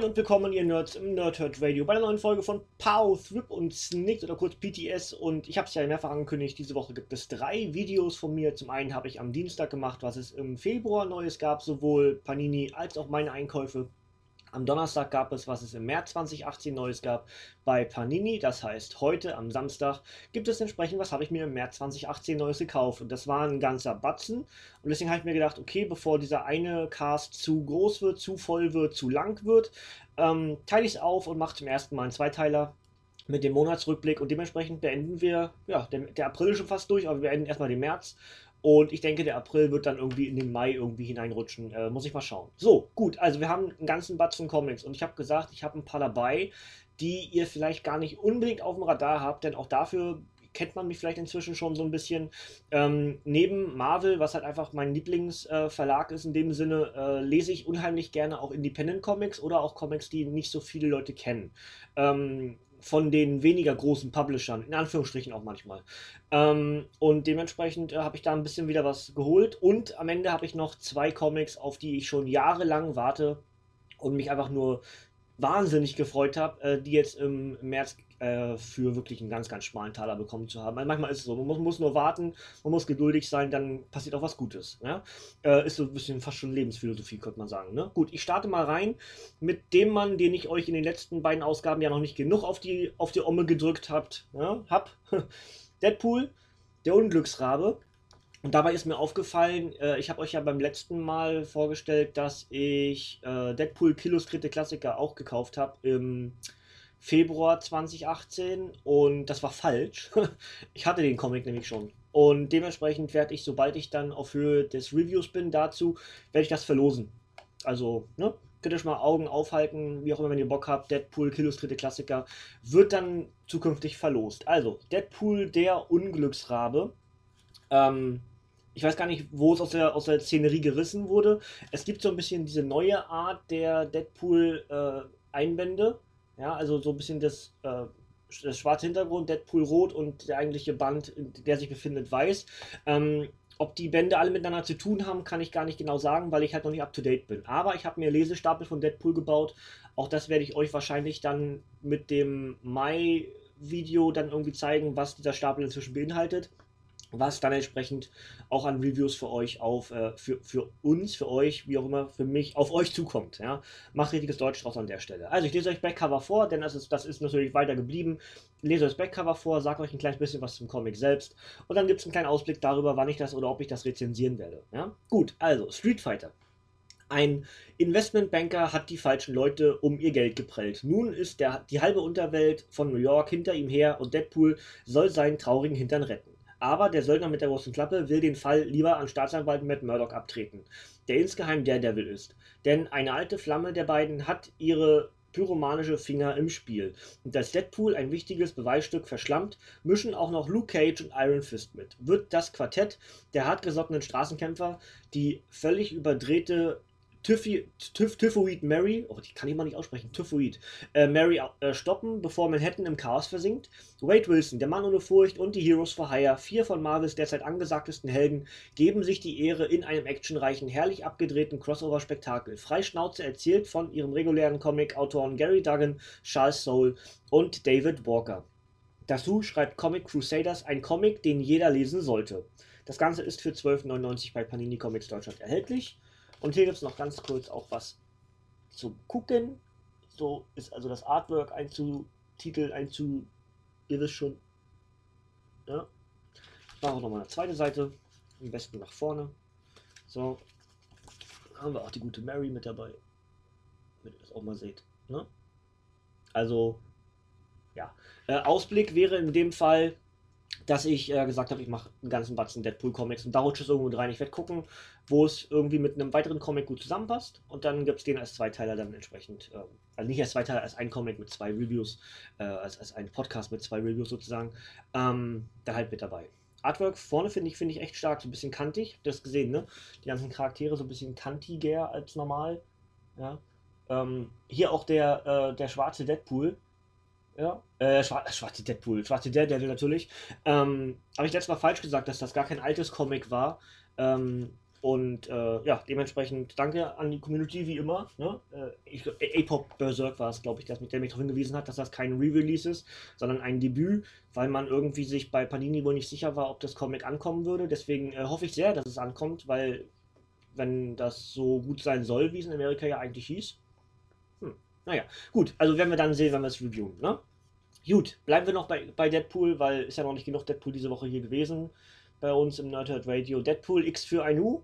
Und willkommen, ihr Nerds, im NerdHerd Radio bei der neuen Folge von Pow, Thrip und Snicked oder kurz PTS. Und ich habe es ja mehrfach angekündigt, diese Woche gibt es 3 Videos von mir. Zum einen habe ich am Dienstag gemacht, was es im Februar Neues gab, sowohl Panini als auch meine Einkäufe. Am Donnerstag gab es, was es im März 2018 Neues gab bei Panini. Das heißt, heute am Samstag gibt es entsprechend, was habe ich mir im März 2018 Neues gekauft. Und das war ein ganzer Batzen. Und deswegen habe ich mir gedacht, okay, bevor dieser eine Cast zu groß wird, zu voll wird, zu lang wird, teile ich es auf und mache zum ersten Mal einen Zweiteiler mit dem Monatsrückblick. Und dementsprechend beenden wir, ja, der April ist schon fast durch, aber wir beenden erstmal den März. Und ich denke, der April wird dann irgendwie in den Mai irgendwie hineinrutschen. Muss ich mal schauen. So, gut, also wir haben einen ganzen Batz von Comics. Und ich habe gesagt, ich habe ein paar dabei, die ihr vielleicht gar nicht unbedingt auf dem Radar habt. Denn auch dafür kennt man mich vielleicht inzwischen schon so ein bisschen. Neben Marvel, was halt einfach mein Lieblingsverlag ist in dem Sinne, lese ich unheimlich gerne auch Independent Comics oder auch Comics, die nicht so viele Leute kennen. Von den weniger großen Publishern, in Anführungsstrichen auch manchmal. Und dementsprechend habe ich da ein bisschen wieder was geholt. Und am Ende habe ich noch 2 Comics, auf die ich schon jahrelang warte und mich einfach nur wahnsinnig gefreut habe, die jetzt im März für wirklich einen ganz, ganz schmalen Taler bekommen zu haben. Also manchmal ist es so, man muss nur warten, man muss geduldig sein, dann passiert auch was Gutes. Ne? Ist so ein bisschen fast schon Lebensphilosophie, könnte man sagen. Ne? Gut, ich starte mal rein mit dem Mann, den ich euch in den letzten beiden Ausgaben ja noch nicht genug auf die Omme gedrückt habt. Ja? Deadpool, der Unglücksrabe. Und dabei ist mir aufgefallen, ich habe euch ja beim letzten Mal vorgestellt, dass ich Deadpool Illustrierte Klassiker auch gekauft habe im Februar 2018 und das war falsch. Ich hatte den Comic nämlich schon und dementsprechend werde ich, sobald ich dann auf Höhe des Reviews bin dazu, werde ich das verlosen. Also, ne? Könnt ihr schon mal Augen aufhalten, wie auch immer, wenn ihr Bock habt. Deadpool, Illustrierte Klassiker, wird dann zukünftig verlost. Also, Deadpool, der Unglücksrabe. Ich weiß gar nicht, wo es aus der Szenerie gerissen wurde. Es gibt so ein bisschen diese neue Art der Deadpool-Einbände. Ja, also so ein bisschen das schwarze Hintergrund, Deadpool rot und der eigentliche Band, der sich befindet, weiß. Ob die Bände alle miteinander zu tun haben, kann ich gar nicht genau sagen, weil ich halt noch nicht up to date bin. Aber ich habe mir Lesestapel von Deadpool gebaut. Auch das werde ich euch wahrscheinlich dann mit dem Mai-Video dann irgendwie zeigen, was dieser Stapel inzwischen beinhaltet. Was dann entsprechend auch an Reviews für euch für euch, wie auch immer, für mich, auf euch zukommt. Ja? Macht richtiges Deutsch draus an der Stelle. Also ich lese euch Backcover vor, denn das ist natürlich weiter geblieben. Ich lese euch das Backcover vor, sage euch ein kleines bisschen was zum Comic selbst und dann gibt es einen kleinen Ausblick darüber, wann ich das oder ob ich das rezensieren werde. Ja? Gut, also Street Fighter. Ein Investmentbanker hat die falschen Leute um ihr Geld geprellt. Nun ist die halbe Unterwelt von New York hinter ihm her und Deadpool soll seinen traurigen Hintern retten. Aber der Söldner mit der großen Klappe will den Fall lieber an Staatsanwalt Matt Murdock abtreten, der insgeheim der Devil ist. Denn eine alte Flamme der beiden hat ihre pyromanische Finger im Spiel. Und als Deadpool ein wichtiges Beweisstück verschlammt, mischen auch noch Luke Cage und Iron Fist mit. Wird das Quartett der hartgesottenen Straßenkämpfer, die völlig überdrehte Typhoid Mary, oh, die kann ich mal nicht aussprechen, Typhoid Mary stoppen, bevor Manhattan im Chaos versinkt? Wade Wilson, der Mann ohne Furcht und die Heroes for Hire, 4 von Marvels derzeit angesagtesten Helden, geben sich die Ehre in einem actionreichen, herrlich abgedrehten Crossover-Spektakel. Freischnauze erzählt von ihrem regulären Comic-Autoren Gary Duggan, Charles Soule und David Walker. Dazu schreibt Comic Crusaders, ein Comic, den jeder lesen sollte. Das Ganze ist für 12,99 € bei Panini Comics Deutschland erhältlich. Und hier gibt es noch ganz kurz auch was zu gucken. So ist also das Artwork ihr wisst schon. Ja. Ich mache auch nochmal eine zweite Seite. Am besten nach vorne. So. Da haben wir auch die gute Mary mit dabei. Damit ihr das auch mal seht. Ne? Also, ja. Ausblick wäre in dem Fall dass ich gesagt habe, ich mache einen ganzen Batzen Deadpool-Comics und da rutscht es irgendwo rein. Ich werde gucken, wo es irgendwie mit einem weiteren Comic gut zusammenpasst und dann gibt es den als Zweiteiler dann entsprechend, also nicht als Zweiteiler, als ein Comic mit zwei Reviews, als ein Podcast mit zwei Reviews sozusagen, dann halt mit dabei. Artwork vorne finde ich echt stark, so ein bisschen kantig, habt ihr das gesehen, ne? Die ganzen Charaktere so ein bisschen kantiger als normal, ja. Hier auch der schwarze Deadpool, ja, schwarze Daredevil natürlich, habe ich letztes Mal falsch gesagt, dass das gar kein altes Comic war, ja, dementsprechend danke an die Community, wie immer, ne? A-Pop Berserk war es, glaube ich, der mich darauf hingewiesen hat, dass das kein Re-Release ist, sondern ein Debüt, weil man irgendwie sich bei Panini wohl nicht sicher war, ob das Comic ankommen würde, deswegen hoffe ich sehr, dass es ankommt, weil, wenn das so gut sein soll, wie es in Amerika ja eigentlich hieß, naja, gut, also werden wir dann sehen, wenn wir es reviewen, ne? Gut, bleiben wir noch bei Deadpool, weil ist ja noch nicht genug Deadpool diese Woche hier gewesen, bei uns im NerdHerd Radio. Deadpool X für ein U.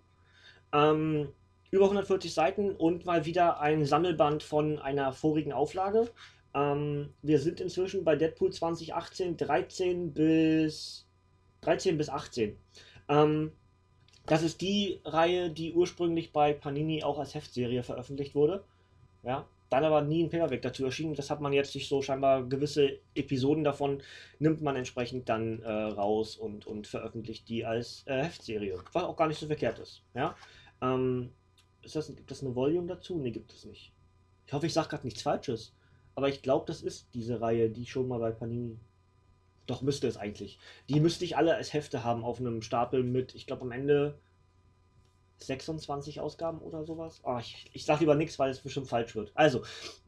Über 140 Seiten und mal wieder ein Sammelband von einer vorigen Auflage. Wir sind inzwischen bei Deadpool 2018 13 bis 18. Das ist die Reihe, die ursprünglich bei Panini auch als Heftserie veröffentlicht wurde. Ja, dann aber nie ein Paperback dazu erschienen. Das hat man jetzt sich so scheinbar gewisse Episoden davon, nimmt man entsprechend dann raus und veröffentlicht die als Heftserie. Was auch gar nicht so verkehrt ist. Ja? Gibt das eine Volume dazu? Ne, gibt es nicht. Ich hoffe, ich sage gerade nichts Falsches. Aber ich glaube, das ist diese Reihe, die schon mal bei Panini... Doch, müsste es eigentlich. Die müsste ich alle als Hefte haben auf einem Stapel mit, ich glaube, am Ende 26 Ausgaben oder sowas. Oh, ich sage lieber nichts, weil es bestimmt falsch wird. Also,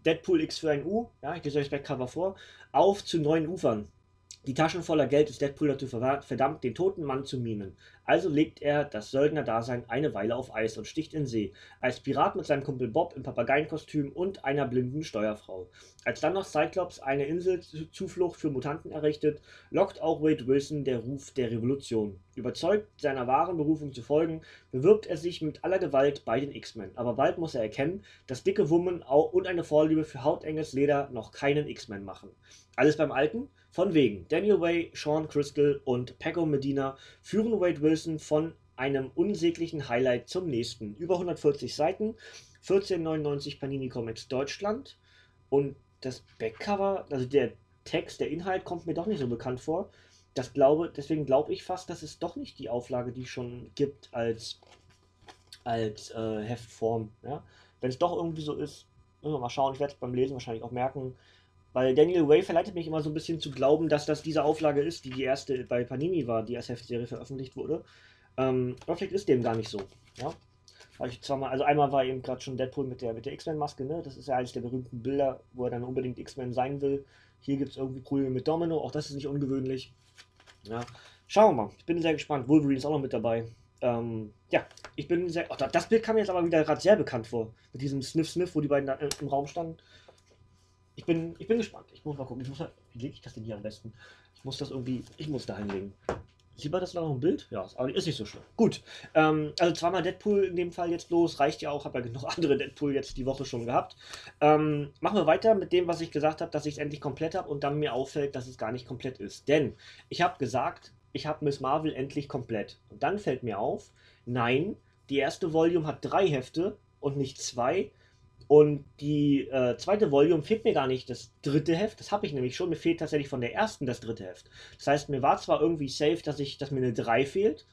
Deadpool X für ein U, ja, ich lese euch das Backcover vor, auf zu neuen Ufern. Die Taschen voller Geld ist Deadpool dazu verdammt, den toten Mann zu mimen. Also legt er das Söldner-Dasein eine Weile auf Eis und sticht in See. Als Pirat mit seinem Kumpel Bob im Papageienkostüm und einer blinden Steuerfrau. Als dann noch Cyclops eine Inselzuflucht für Mutanten errichtet, lockt auch Wade Wilson der Ruf der Revolution. Überzeugt, seiner wahren Berufung zu folgen, bewirbt er sich mit aller Gewalt bei den X-Men. Aber bald muss er erkennen, dass dicke Wummen und eine Vorliebe für hautenges Leder noch keinen X-Men machen. Alles beim Alten? Von wegen. Daniel Way, Sean Criswell und Paco Medina führen Wade Wilson von einem unsäglichen Highlight zum nächsten. Über 140 Seiten, 14,99 Panini Comics Deutschland. Und das Backcover, also der Text, der Inhalt, kommt mir doch nicht so bekannt vor. Deswegen glaube ich fast, dass es doch nicht die Auflage, die es schon gibt als Heftform. Ja? Wenn es doch irgendwie so ist, müssen wir mal schauen. Ich werde es beim Lesen wahrscheinlich auch merken. Weil Daniel Way verleitet mich immer so ein bisschen zu glauben, dass das diese Auflage ist, die erste bei Panini war, die als Heftserie veröffentlicht wurde. Aber vielleicht ist dem gar nicht so. Ja? Also einmal war eben gerade schon Deadpool mit der X-Men-Maske, ne? Das ist ja eines der berühmten Bilder, wo er dann unbedingt X-Men sein will. Hier gibt es irgendwie Probleme mit Domino, auch das ist nicht ungewöhnlich. Ja. Schauen wir mal, ich bin sehr gespannt. Wolverine ist auch noch mit dabei. Ich bin sehr... Oh, das Bild kam mir jetzt aber wieder gerade sehr bekannt vor. Mit diesem Sniff-Sniff, wo die beiden da im Raum standen. Ich bin gespannt. Ich muss mal gucken. Wie lege ich das denn hier am besten? Ich muss da hinlegen. Sieht man das noch ein Bild? Ja, aber ist nicht so schlimm. Gut. Also zweimal Deadpool in dem Fall jetzt los. Reicht ja auch. Habe ja genug andere Deadpool jetzt die Woche schon gehabt. Machen wir weiter mit dem, was ich gesagt habe, dass ich es endlich komplett habe und dann mir auffällt, dass es gar nicht komplett ist. Denn ich habe gesagt, ich habe Ms. Marvel endlich komplett. Und dann fällt mir auf, nein, die erste Volume hat 3 Hefte und nicht 2. Und die zweite Volume fehlt mir gar nicht, das dritte Heft, das habe ich nämlich schon, mir fehlt tatsächlich von der ersten das dritte Heft. Das heißt, mir war zwar irgendwie safe, dass mir eine 3 fehlt,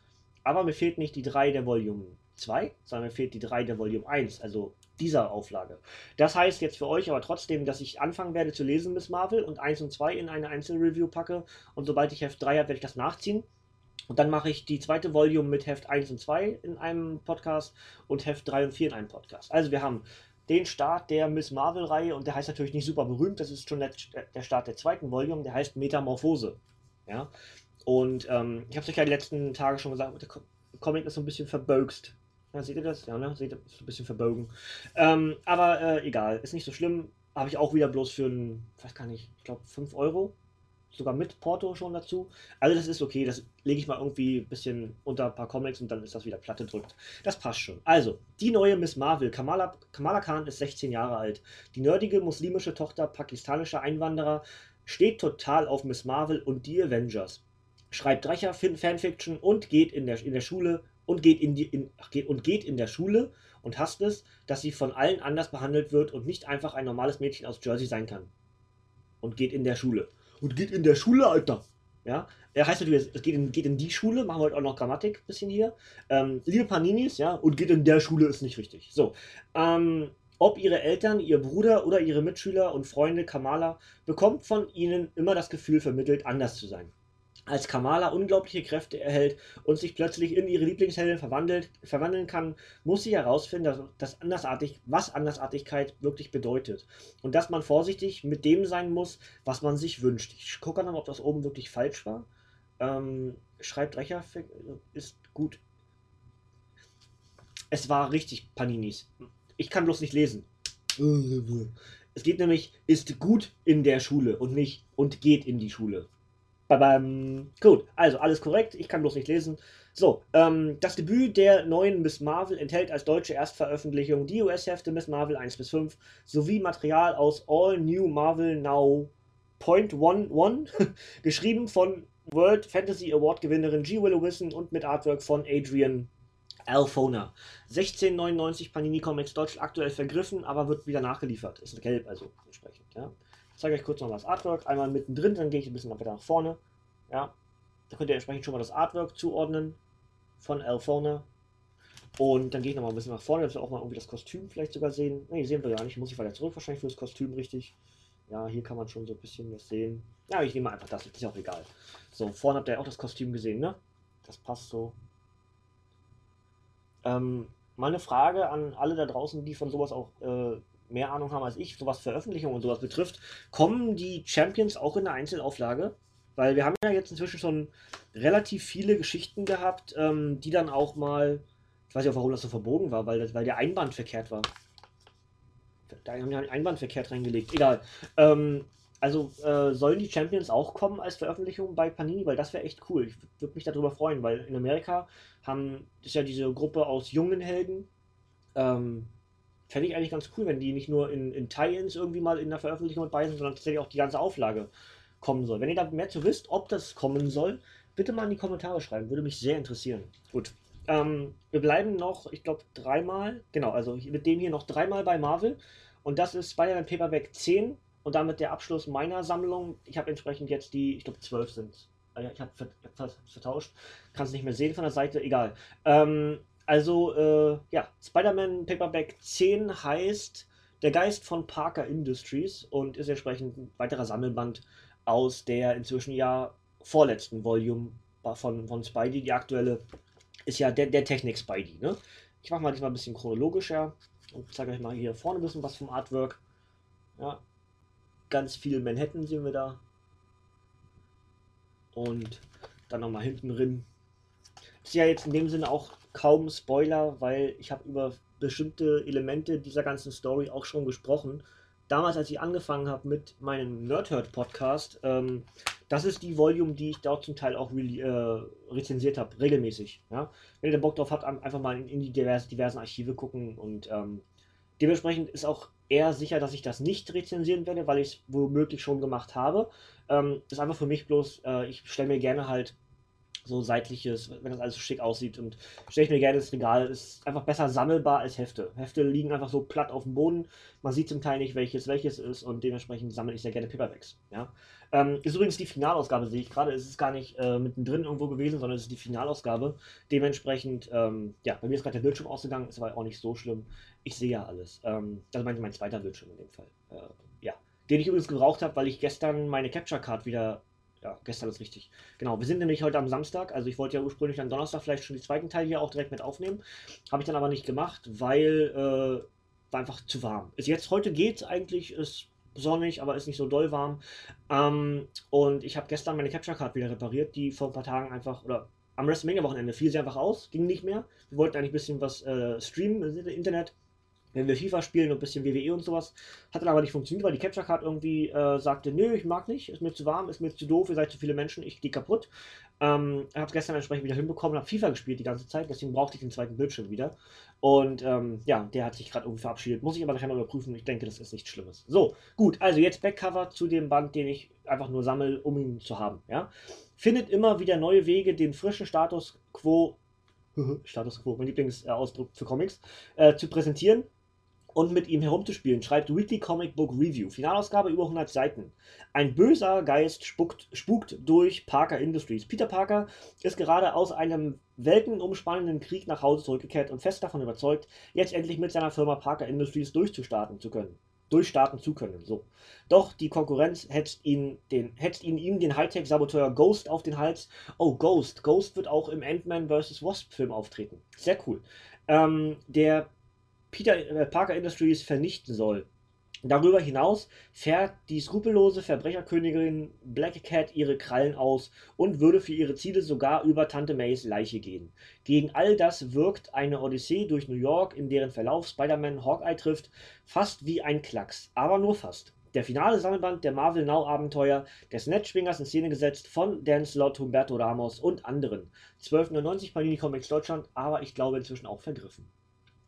aber mir fehlt nicht die 3 der Volume 2, sondern mir fehlt die 3 der Volume 1, also dieser Auflage. Das heißt jetzt für euch aber trotzdem, dass ich anfangen werde zu lesen Ms. Marvel und 1 und 2 in eine Einzelreview packe und sobald ich Heft 3 habe, werde ich das nachziehen. Und dann mache ich die zweite Volume mit Heft 1 und 2 in einem Podcast und Heft 3 und 4 in einem Podcast. Also wir haben... den Start der Ms. Marvel-Reihe, und der heißt natürlich nicht super berühmt, das ist schon der Start der zweiten Volume, der heißt Metamorphose. Ja? Und ich habe es euch ja die letzten Tage schon gesagt, der Comic ist so ein bisschen verbögst. Ja, seht ihr das? Ja, ne? Seht ihr, ist ein bisschen verbogen. Aber egal, ist nicht so schlimm. Habe ich auch wieder bloß für einen, weiß gar nicht, ich glaube 5 Euro, sogar mit Porto schon dazu. Also das ist okay, das lege ich mal irgendwie ein bisschen unter ein paar Comics und dann ist das wieder Platte drückt. Das passt schon. Also, die neue Ms. Marvel. Kamala Khan ist 16 Jahre alt. Die nerdige muslimische Tochter pakistanischer Einwanderer steht total auf Ms. Marvel und die Avengers. schreibt Fanfiction und geht in der Schule und hasst es, dass sie von allen anders behandelt wird und nicht einfach ein normales Mädchen aus Jersey sein kann. Und geht in der Schule. Und geht in der Schule, Alter! Ja, heißt natürlich, es geht in die Schule, machen wir heute auch noch Grammatik ein bisschen hier. Liebe Paninis, ja, und geht in der Schule ist nicht richtig. So, ob ihre Eltern, ihr Bruder oder ihre Mitschüler und Freunde Kamala bekommt von ihnen immer das Gefühl vermittelt, anders zu sein. Als Kamala unglaubliche Kräfte erhält und sich plötzlich in ihre Lieblingsheldin verwandeln kann, muss sie herausfinden, was Andersartigkeit wirklich bedeutet. Und dass man vorsichtig mit dem sein muss, was man sich wünscht. Ich gucke noch, ob das oben wirklich falsch war. Schreibt Recher ist gut. Es war richtig, Paninis. Ich kann bloß nicht lesen. Es geht nämlich, ist gut in der Schule und nicht und geht in die Schule. Gut, also alles korrekt, ich kann bloß nicht lesen. So, das Debüt der neuen Ms. Marvel enthält als deutsche Erstveröffentlichung die US-Hefte Ms. Marvel 1-5 sowie Material aus All New Marvel Now .11, geschrieben von World Fantasy Award-Gewinnerin G. Willow Wilson und mit Artwork von Adrian Alfona. 16,99 Panini Comics Deutschland, aktuell vergriffen, aber wird wieder nachgeliefert. Ist gelb, also entsprechend, ja. Ich zeige euch kurz noch mal das Artwork, einmal mittendrin, dann gehe ich ein bisschen weiter nach vorne. Ja, da könnt ihr entsprechend schon mal das Artwork zuordnen von Alfona. Und dann gehe ich noch mal ein bisschen nach vorne, dass wir auch mal irgendwie das Kostüm vielleicht sogar sehen. Ne, sehen wir ja nicht, muss ich weiter zurück wahrscheinlich für das Kostüm, richtig. Ja, hier kann man schon so ein bisschen was sehen. Ja, ich nehme einfach das, ist ja auch egal. So, vorne habt ihr auch das Kostüm gesehen, ne? Das passt so. Meine Frage an alle da draußen, die von sowas auch mehr Ahnung haben als ich, so was Veröffentlichung und sowas betrifft, kommen die Champions auch in der Einzelauflage? Weil wir haben ja jetzt inzwischen schon relativ viele Geschichten gehabt, die dann auch mal, ich weiß ja auch, warum das so verbogen war, weil der Einband verkehrt war. Da haben wir einen Einband verkehrt reingelegt, egal. Sollen die Champions auch kommen als Veröffentlichung bei Panini? Weil das wäre echt cool. Ich würde mich darüber freuen, weil in Amerika ist ja diese Gruppe aus jungen Helden, fände ich eigentlich ganz cool, wenn die nicht nur in Tie-Ins irgendwie mal in der Veröffentlichung mit bei sind, sondern tatsächlich auch die ganze Auflage kommen soll. Wenn ihr da mehr zu wisst, ob das kommen soll, bitte mal in die Kommentare schreiben. Würde mich sehr interessieren. Gut. Wir bleiben noch, ich glaube, dreimal, genau, also mit dem hier noch dreimal bei Marvel. Und das ist Spider-Man Paperback 10 und damit der Abschluss meiner Sammlung. Ich habe entsprechend jetzt die, ich glaube, 12 sind es. Also ich habe vertauscht. Kann es nicht mehr sehen von der Seite, egal. Spider-Man Paperback 10 heißt Der Geist von Parker Industries und ist entsprechend ein weiterer Sammelband aus der inzwischen ja vorletzten Volume von Spidey. Die aktuelle ist ja der Technik-Spidey, ne? Ich mache mal diesmal ein bisschen chronologischer und zeige euch mal hier vorne ein bisschen was vom Artwork. Ja, ganz viel Manhattan sehen wir da. Und dann nochmal hinten drin. Ist ja jetzt in dem Sinne auch kaum Spoiler, weil ich habe über bestimmte Elemente dieser ganzen Story auch schon gesprochen. Damals, als ich angefangen habe mit meinem NerdHerd-Podcast, das ist die Volume, die ich dort zum Teil auch rezensiert habe, regelmäßig. Ja? Wenn ihr da Bock drauf habt, einfach mal in die diversen Archive gucken und dementsprechend ist auch eher sicher, dass ich das nicht rezensieren werde, weil ich es womöglich schon gemacht habe. Ist einfach für mich bloß, ich stelle mir gerne halt so seitliches, wenn das alles so schick aussieht und stelle ich mir gerne ins Regal, ist einfach besser sammelbar als Hefte. Hefte liegen einfach so platt auf dem Boden, man sieht zum Teil nicht, welches ist und dementsprechend sammle ich sehr gerne Paperbacks. Ja? Ist übrigens die Finalausgabe, sehe ich gerade, es ist gar nicht mittendrin irgendwo gewesen, sondern es ist die Finalausgabe. Dementsprechend, bei mir ist gerade der Bildschirm ausgegangen, es war auch nicht so schlimm, ich sehe ja alles. Das meinte mein zweiter Bildschirm in dem Fall. Den ich übrigens gebraucht habe, weil ich gestern meine Capture Card wieder... Ja, gestern ist richtig. Genau, wir sind nämlich heute am Samstag, also ich wollte ja ursprünglich am Donnerstag vielleicht schon den zweiten Teil hier auch direkt mit aufnehmen. Habe ich dann aber nicht gemacht, weil war einfach zu warm. Ist jetzt, heute geht's eigentlich, ist sonnig, aber ist nicht so doll warm. Und ich habe gestern meine Capture Card wieder repariert, die vor ein paar Tagen einfach, oder am WrestleMania-Wochenende fiel sie einfach aus, ging nicht mehr. Wir wollten eigentlich ein bisschen was streamen im Internet. wenn wir FIFA spielen und ein bisschen WWE und sowas. Hat dann aber nicht funktioniert, weil die Capture Card irgendwie sagte, nö, ich mag nicht, ist mir zu warm, ist mir zu doof, ihr seid zu viele Menschen, ich gehe kaputt. Habe es gestern entsprechend wieder hinbekommen, habe FIFA gespielt die ganze Zeit, deswegen brauchte ich den zweiten Bildschirm wieder. Und ja, der hat sich gerade irgendwie verabschiedet. Muss ich aber nachher mal überprüfen, ich denke, das ist nichts Schlimmes. So, gut, also jetzt Backcover zu dem Band, den ich einfach nur sammle, um ihn zu haben. Ja? Findet immer wieder neue Wege, den frischen Status Quo, mein Lieblingsausdruck für Comics, zu präsentieren und mit ihm herumzuspielen. Schreibt Weekly Comic Book Review, Finalausgabe über 100 Seiten. Ein böser Geist spukt durch Parker Industries. Peter Parker ist gerade aus einem weltenumspannenden Krieg nach Hause zurückgekehrt und fest davon überzeugt, jetzt endlich mit seiner Firma Parker Industries durchstarten zu können. So. Doch die Konkurrenz hetzt ihm den Hightech-Saboteur Ghost auf den Hals. Oh, Ghost. Ghost wird auch im Ant-Man vs. Wasp-Film auftreten. Sehr cool. Der Parker Industries vernichten soll. Darüber hinaus fährt die skrupellose Verbrecherkönigin Black Cat ihre Krallen aus und würde für ihre Ziele sogar über Tante Mays Leiche gehen. Gegen all das wirkt eine Odyssee durch New York, in deren Verlauf Spider-Man Hawkeye trifft, fast wie ein Klacks, aber nur fast. Der finale Sammelband der Marvel Now Abenteuer des Netzschwingers in Szene gesetzt von Dan Slott, Humberto Ramos und anderen. 12,99 Panini Comics Deutschland, aber ich glaube inzwischen auch vergriffen.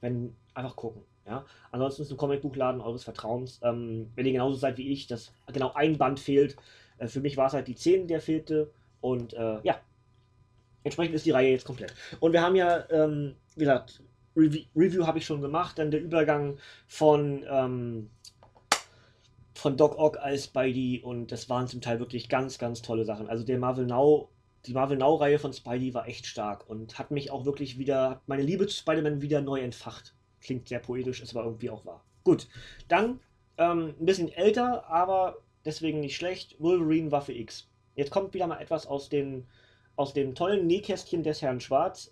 Wenn, einfach gucken. Ja? Ansonsten ist ein Comicbuchladen eures Vertrauens. Wenn ihr genauso seid wie ich, dass genau ein Band fehlt. Für mich war es halt die 10, der fehlte. Und ja, entsprechend ist die Reihe jetzt komplett. Und wir haben ja, wie gesagt, Review habe ich schon gemacht. Dann der Übergang von Doc Ock als Spidey. Und das waren zum Teil wirklich ganz, ganz tolle Sachen. Also der Marvel Now... Die Marvel Now-Reihe von Spidey war echt stark und hat mich auch wirklich wieder, meine Liebe zu Spider-Man wieder neu entfacht. Klingt sehr poetisch, ist aber irgendwie auch wahr. Gut, dann ein bisschen älter, aber deswegen nicht schlecht, Wolverine Waffe X. Jetzt kommt wieder mal etwas aus dem tollen Nähkästchen des Herrn Schwarz.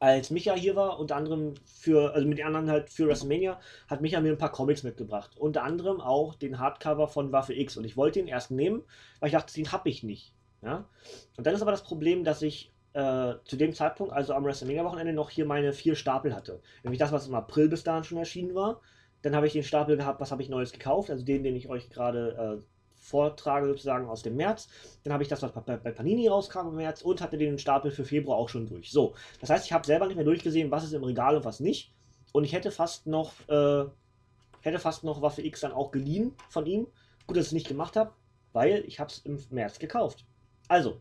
Als Micha hier war, unter anderem mit den anderen halt für WrestleMania, hat Micha mir ein paar Comics mitgebracht. Unter anderem auch den Hardcover von Waffe X. Und ich wollte ihn erst nehmen, weil ich dachte, den habe ich nicht. Ja? Und dann ist aber das Problem, dass ich zu dem Zeitpunkt, also am WrestleMania-Wochenende, noch hier meine 4 Stapel hatte. Nämlich das, was im April bis dahin schon erschienen war. Dann habe ich den Stapel gehabt, was habe ich Neues gekauft, also den ich euch gerade vortrage, sozusagen aus dem März. Dann habe ich das, was bei Panini rauskam im März, und hatte den Stapel für Februar auch schon durch. So, das heißt, ich habe selber nicht mehr durchgesehen, was ist im Regal und was nicht. Und ich hätte fast noch Waffe X dann auch geliehen von ihm. Gut, dass ich es nicht gemacht habe, weil ich habe es im März gekauft. Also,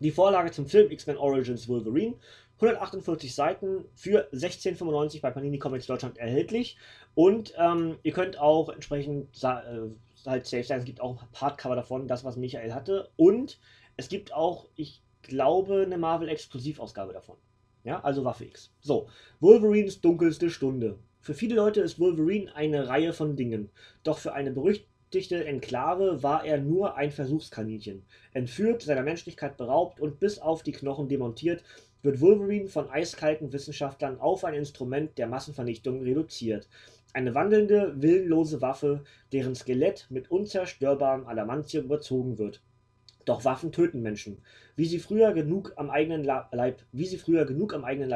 die Vorlage zum Film X-Men Origins Wolverine, 148 Seiten für 16,95 bei Panini Comics Deutschland erhältlich. Und ihr könnt auch entsprechend halt safe sein, es gibt auch ein Hardcover davon, das was Michael hatte. Und es gibt auch, ich glaube, eine Marvel-Exklusivausgabe davon. Ja, also Waffe X. So, Wolverines dunkelste Stunde. Für viele Leute ist Wolverine eine Reihe von Dingen, doch für eine berüchtigte Enklave war er nur ein Versuchskaninchen. Entführt, seiner Menschlichkeit beraubt und bis auf die Knochen demontiert, wird Wolverine von eiskalten Wissenschaftlern auf ein Instrument der Massenvernichtung reduziert. Eine wandelnde, willenlose Waffe, deren Skelett mit unzerstörbarem Adamantium überzogen wird. Doch Waffen töten Menschen, wie sie früher genug am eigenen Leib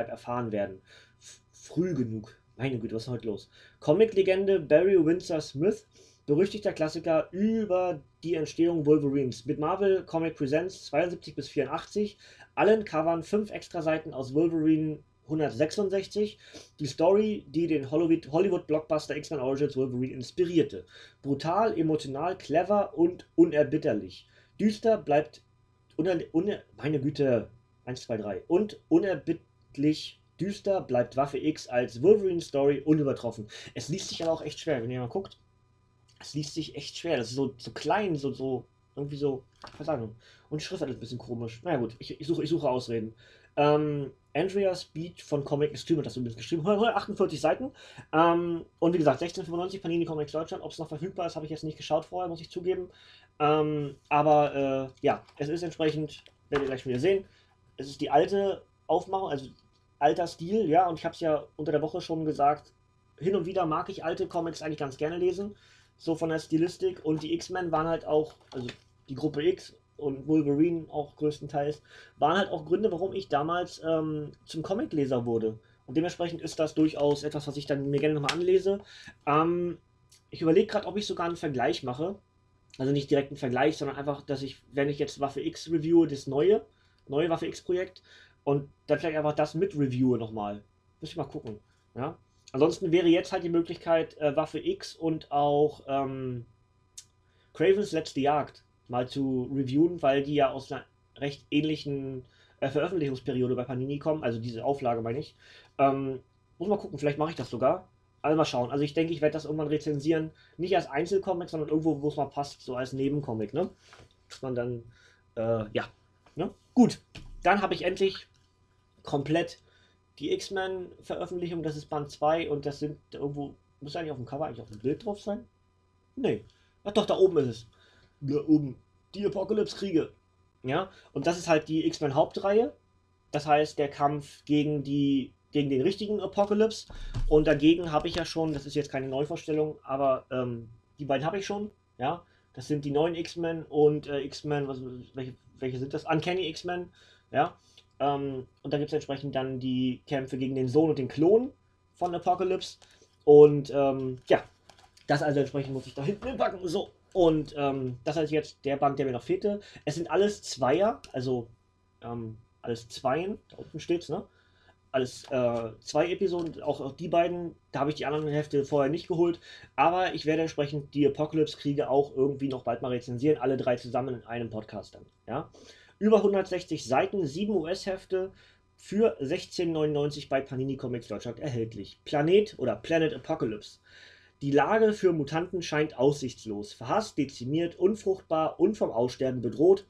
erfahren werden. Früh genug. Meine Güte, was ist denn heute los? Comic-Legende Barry Windsor Smith, berüchtigter Klassiker über die Entstehung Wolverines. Mit Marvel Comic Presents 72 bis 84, allen Covern 5 Extraseiten aus Wolverine 166, die Story, die den Hollywood-Blockbuster X-Men Origins Wolverine inspirierte. Brutal, emotional, clever und unerbitterlich. Düster bleibt unerbittlich. Düster bleibt Waffe X als Wolverine Story unübertroffen. Es liest sich aber auch echt schwer, wenn ihr mal guckt. Es liest sich echt schwer. Das ist so klein, irgendwie so, Versagen. Und die Schrift ist ein bisschen komisch. Na ja, gut, ich suche Ausreden. Andrea Speed von Comic Extreme hat das übrigens geschrieben. 148 Seiten. Und wie gesagt, 16,95 Panini Comics Deutschland. Ob es noch verfügbar ist, habe ich jetzt nicht geschaut vorher, muss ich zugeben. Aber ja, es ist entsprechend, werdet ihr gleich schon wieder sehen, es ist die alte Aufmachung, also alter Stil, ja, und ich habe es ja unter der Woche schon gesagt, hin und wieder mag ich alte Comics eigentlich ganz gerne lesen, so von der Stilistik, und die X-Men waren halt auch, also die Gruppe X und Wolverine auch größtenteils, waren halt auch Gründe, warum ich damals zum Comicleser wurde Und dementsprechend ist das durchaus etwas, was ich dann mir gerne nochmal anlese. Ich überlege gerade, ob ich sogar einen Vergleich mache. Also nicht direkt einen Vergleich, sondern einfach, dass ich, wenn ich jetzt Waffe X reviewe, das neue Waffe X Projekt, und dann vielleicht einfach das mit reviewe nochmal. Muss ich mal gucken. Ja? Ansonsten wäre jetzt halt die Möglichkeit, Waffe X und auch Cravens letzte Jagd mal zu reviewen, weil die ja aus einer recht ähnlichen Veröffentlichungsperiode bei Panini kommen, also diese Auflage meine ich. Muss mal gucken, vielleicht mache ich das sogar. Also mal schauen. Also ich denke, ich werde das irgendwann rezensieren, nicht als Einzelcomic, sondern irgendwo, wo es mal passt, so als Nebencomic, ne? Dass man dann, ja, ne? Gut, dann habe ich endlich komplett die X-Men-Veröffentlichung, das ist Band 2 und das sind irgendwo, muss eigentlich auf dem Cover eigentlich auf dem Bild drauf sein? Nee. Ach doch, da oben ist es. Da oben. Die Apocalypse-Kriege. Ja, und das ist halt die X-Men-Hauptreihe. Das heißt, der Kampf gegen den richtigen Apocalypse. Und dagegen habe ich ja schon, das ist jetzt keine Neuvorstellung, aber die beiden habe ich schon. Ja, das sind die neuen X-Men und X-Men, welche sind das? Uncanny X-Men. Ja, und da gibt es entsprechend dann die Kämpfe gegen den Sohn und den Klon von Apocalypse. Und ja, das also entsprechend muss ich da hinten hinpacken. So. Und das ist jetzt der Band, der mir noch fehlte. Es sind alles Zweier, also alles Zweien, da unten steht's, ne? Alles zwei Episoden, auch die beiden, da habe ich die anderen Hefte vorher nicht geholt. Aber ich werde entsprechend die Apocalypse-Kriege auch irgendwie noch bald mal rezensieren, alle drei zusammen in einem Podcast dann, ja? Über 160 Seiten, 7 US-Hefte für 16,99 bei Panini Comics Deutschland erhältlich. Planet Apocalypse. Die Lage für Mutanten scheint aussichtslos. Verhasst, dezimiert, unfruchtbar und vom Aussterben bedroht,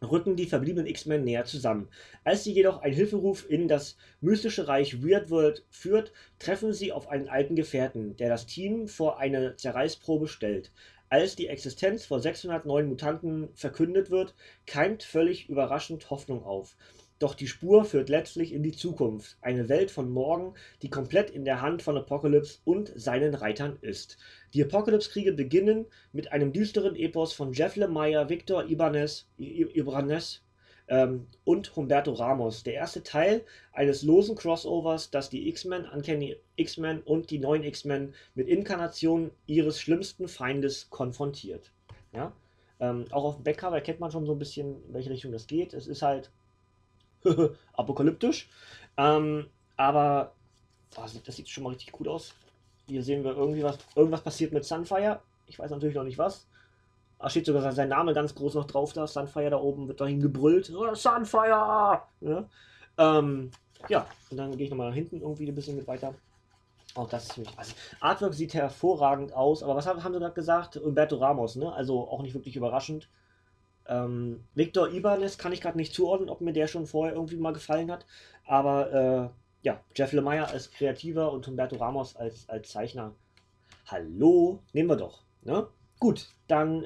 rücken die verbliebenen X-Men näher zusammen. Als sie jedoch ein Hilferuf in das mystische Reich Weird World führt, treffen sie auf einen alten Gefährten, der das Team vor eine Zerreißprobe stellt. Als die Existenz von 600 neuen Mutanten verkündet wird, keimt völlig überraschend Hoffnung auf. Doch die Spur führt letztlich in die Zukunft, eine Welt von morgen, die komplett in der Hand von Apocalypse und seinen Reitern ist. Die Apocalypse-Kriege beginnen mit einem düsteren Epos von Jeff Lemire, Victor Ibanez und Humberto Ramos. Der erste Teil eines losen Crossovers, das die X-Men, Uncanny X-Men und die neuen X-Men mit Inkarnationen ihres schlimmsten Feindes konfrontiert. Ja? Auch auf dem Backcover erkennt man schon so ein bisschen, in welche Richtung das geht. Es ist halt apokalyptisch, aber das sieht schon mal richtig gut aus. Hier sehen wir irgendwie irgendwas passiert mit Sunfire. Ich weiß natürlich noch nicht was. Da steht sogar sein Name ganz groß noch drauf da. Sunfire da oben wird dahin gebrüllt. Sunfire! Ja, ja. Und dann gehe ich nochmal nach hinten irgendwie ein bisschen mit weiter. Auch das ist ziemlich krass. Artwork sieht hervorragend aus, aber was haben sie gerade gesagt? Humberto Ramos, ne? Also auch nicht wirklich überraschend. Victor Ibanez kann ich gerade nicht zuordnen, ob mir der schon vorher irgendwie mal gefallen hat, aber ja, Jeff Lemire als Kreativer und Humberto Ramos als Zeichner. Hallo, nehmen wir doch. Ne? Gut, dann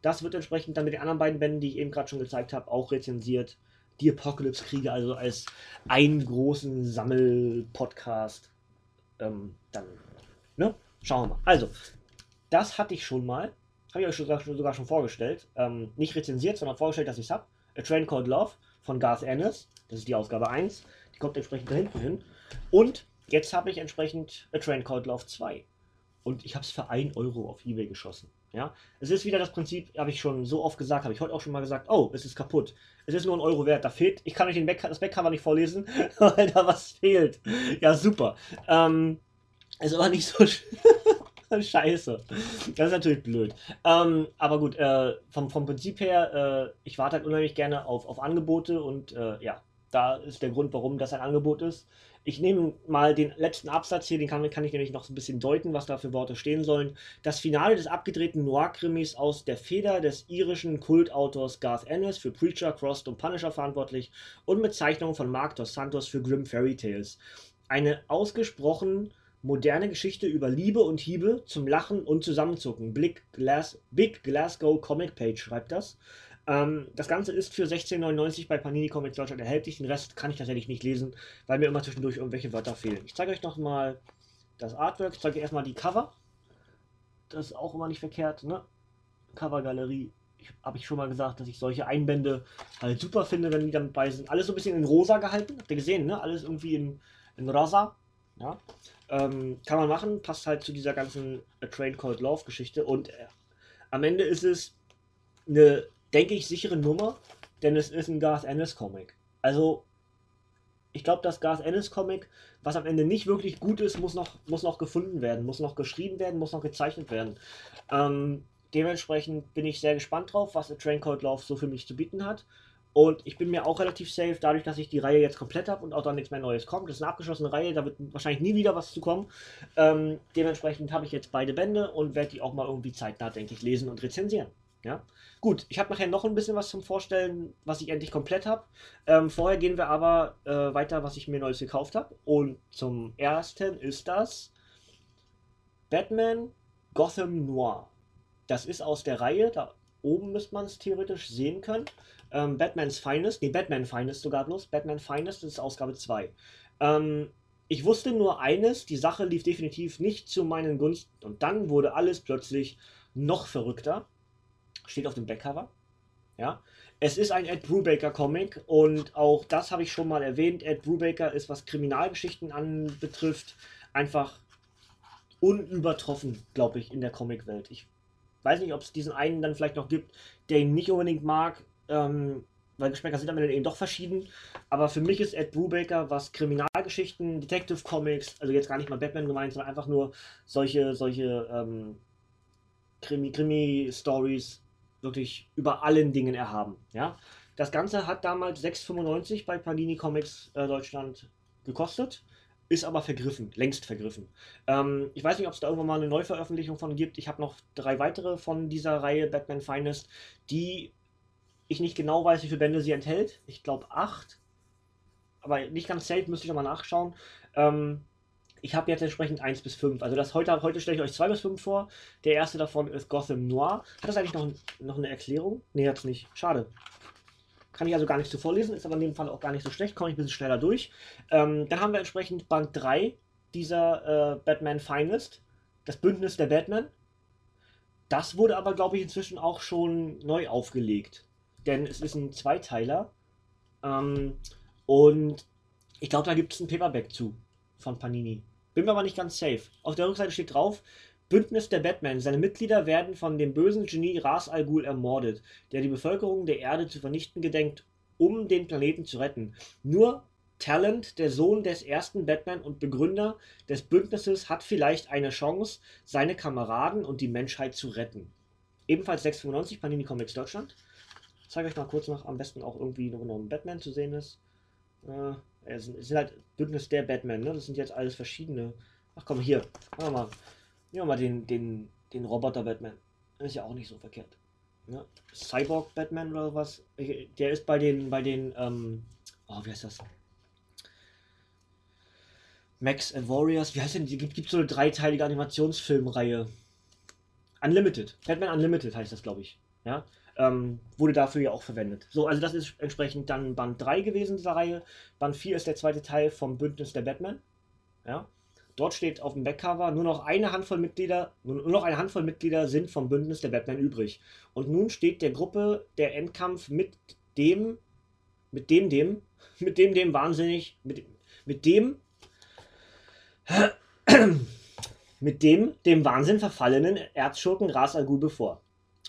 das wird entsprechend dann mit den anderen beiden Bänden, die ich eben gerade schon gezeigt habe, auch rezensiert. Die Apocalypse-Kriege, also als einen großen Sammel-Podcast. Dann, ne? Schauen wir mal. Also, das hatte ich schon mal. Habe ich euch sogar schon vorgestellt, nicht rezensiert, sondern vorgestellt, dass ich es habe. A Train Called Love von Garth Ennis, das ist die Ausgabe 1, die kommt entsprechend da hinten hin. Und jetzt habe ich entsprechend A Train Called Love 2 und ich habe es für 1 Euro auf eBay geschossen. Ja? Es ist wieder das Prinzip, habe ich schon so oft gesagt, habe ich heute auch schon mal gesagt, oh, es ist kaputt, es ist nur 1 Euro wert, da fehlt, ich kann euch das Backcover nicht vorlesen, weil da was fehlt. Ja, super. Ist aber nicht so schlimm. Scheiße. Das ist natürlich blöd. Aber gut, vom Prinzip her, ich warte halt unheimlich gerne auf Angebote und ja, da ist der Grund, warum das ein Angebot ist. Ich nehme mal den letzten Absatz hier, den kann ich nämlich noch so ein bisschen deuten, was da für Worte stehen sollen. Das Finale des abgedrehten Noir-Krimis aus der Feder des irischen Kultautors Garth Ennis, für Preacher, Crossed und Punisher verantwortlich und mit Zeichnungen von Mark Dos Santos für Grimm Fairy Tales. Eine ausgesprochen moderne Geschichte über Liebe und Hiebe, zum Lachen und Zusammenzucken. Big Glasgow Comic Page schreibt das. Das Ganze ist für 16,99 bei Panini Comics Deutschland erhältlich. Den Rest kann ich tatsächlich nicht lesen, weil mir immer zwischendurch irgendwelche Wörter fehlen. Ich zeige euch nochmal das Artwork. Ich zeige erstmal die Cover. Das ist auch immer nicht verkehrt, ne? Covergalerie. Habe ich schon mal gesagt, dass ich solche Einbände halt super finde, wenn die damit bei sind. Alles so ein bisschen in rosa gehalten. Habt ihr gesehen, ne? Alles irgendwie in in rosa. Ja? Kann man machen, passt halt zu dieser ganzen A Train Called Love Geschichte. Und am Ende ist es eine, denke ich, sichere Nummer, denn es ist ein Garth Ennis Comic. Also, ich glaube, das Garth Ennis Comic, was am Ende nicht wirklich gut ist, muss noch gefunden werden, muss noch geschrieben werden, muss noch gezeichnet werden. Dementsprechend bin ich sehr gespannt drauf, was A Train Called Love so für mich zu bieten hat. Und ich bin mir auch relativ safe, dadurch, dass ich die Reihe jetzt komplett habe und auch dann nichts mehr Neues kommt. Das ist eine abgeschlossene Reihe, da wird wahrscheinlich nie wieder was zu kommen. Dementsprechend habe ich jetzt beide Bände und werde die auch mal irgendwie zeitnah, denke ich, lesen und rezensieren. Ja? Gut, ich habe nachher noch ein bisschen was zum Vorstellen, was ich endlich komplett habe. Vorher gehen wir aber weiter, was ich mir Neues gekauft habe. Und zum ersten ist das Batman Gotham Noir. Das ist aus der Reihe, da oben müsste man es theoretisch sehen können. Batman Finest sogar bloß. Batman Finest, das ist Ausgabe 2. Ich wusste nur eines, die Sache lief definitiv nicht zu meinen Gunsten. Und dann wurde alles plötzlich noch verrückter. Steht auf dem Backcover. Ja. Es ist ein Ed Brubaker Comic und auch das habe ich schon mal erwähnt. Ed Brubaker ist, was Kriminalgeschichten anbetrifft, einfach unübertroffen, glaube ich, in der Comicwelt. Ich weiß nicht, ob es diesen einen dann vielleicht noch gibt, der ihn nicht unbedingt mag, weil Geschmäcker sind am Ende eben doch verschieden, aber für mich ist Ed Brubaker, was Kriminalgeschichten, Detective Comics, also jetzt gar nicht mal Batman gemeint, sondern einfach nur solche Krimi-Stories wirklich über allen Dingen erhaben. Ja? Das Ganze hat damals 6,95 bei Panini Comics Deutschland gekostet. Ist aber vergriffen, längst vergriffen. Ich weiß nicht, ob es da irgendwann mal eine Neuveröffentlichung von gibt. Ich habe noch 3 weitere von dieser Reihe Batman Finest, die ich nicht genau weiß, wie viele Bände sie enthält. Ich glaube 8. Aber nicht ganz safe, müsste ich nochmal nachschauen. Ich habe jetzt entsprechend 1 bis 5. Also das heute stelle ich euch 2 bis 5 vor. Der erste davon ist Gotham Noir. Hat das eigentlich noch eine Erklärung? Nee, hat es nicht. Schade. Kann ich also gar nicht so vorlesen, ist aber in dem Fall auch gar nicht so schlecht, komme ich ein bisschen schneller durch. Dann haben wir entsprechend Band 3 dieser Batman Finest, das Bündnis der Batman. Das wurde aber, glaube ich, inzwischen auch schon neu aufgelegt, denn es ist ein Zweiteiler und ich glaube, da gibt es ein Paperback zu von Panini. Bin mir aber nicht ganz safe. Auf der Rückseite steht drauf, Bündnis der Batman. Seine Mitglieder werden von dem bösen Genie Ras Al Ghul ermordet, der die Bevölkerung der Erde zu vernichten gedenkt, um den Planeten zu retten. Nur Talent, der Sohn des ersten Batman und Begründer des Bündnisses, hat vielleicht eine Chance, seine Kameraden und die Menschheit zu retten. Ebenfalls 6,95 Panini Comics Deutschland. Ich zeige euch mal kurz noch, am besten auch irgendwie noch ein Batman zu sehen ist. Es sind halt Bündnis der Batman, ne? Das sind jetzt alles verschiedene. Ach komm, hier, machen wir mal. Nehmen wir mal den Roboter-Batman. Ist ja auch nicht so verkehrt. Ne? Cyborg-Batman oder was? Der ist bei den wie heißt das? Max and Warriors. Wie heißt denn? Gibt so eine dreiteilige Animationsfilmreihe. Unlimited. Batman Unlimited heißt das, glaube ich. Ja? Wurde dafür ja auch verwendet. So, also das ist entsprechend dann Band 3 gewesen, dieser Reihe. Band 4 ist der zweite Teil vom Bündnis der Batman. Ja. Dort steht auf dem Backcover, nur noch eine Handvoll Mitglieder sind vom Bündnis der Batman übrig. Und nun steht der Gruppe der Endkampf mit dem Wahnsinn verfallenen Erzschurken Ras Al Ghul bevor,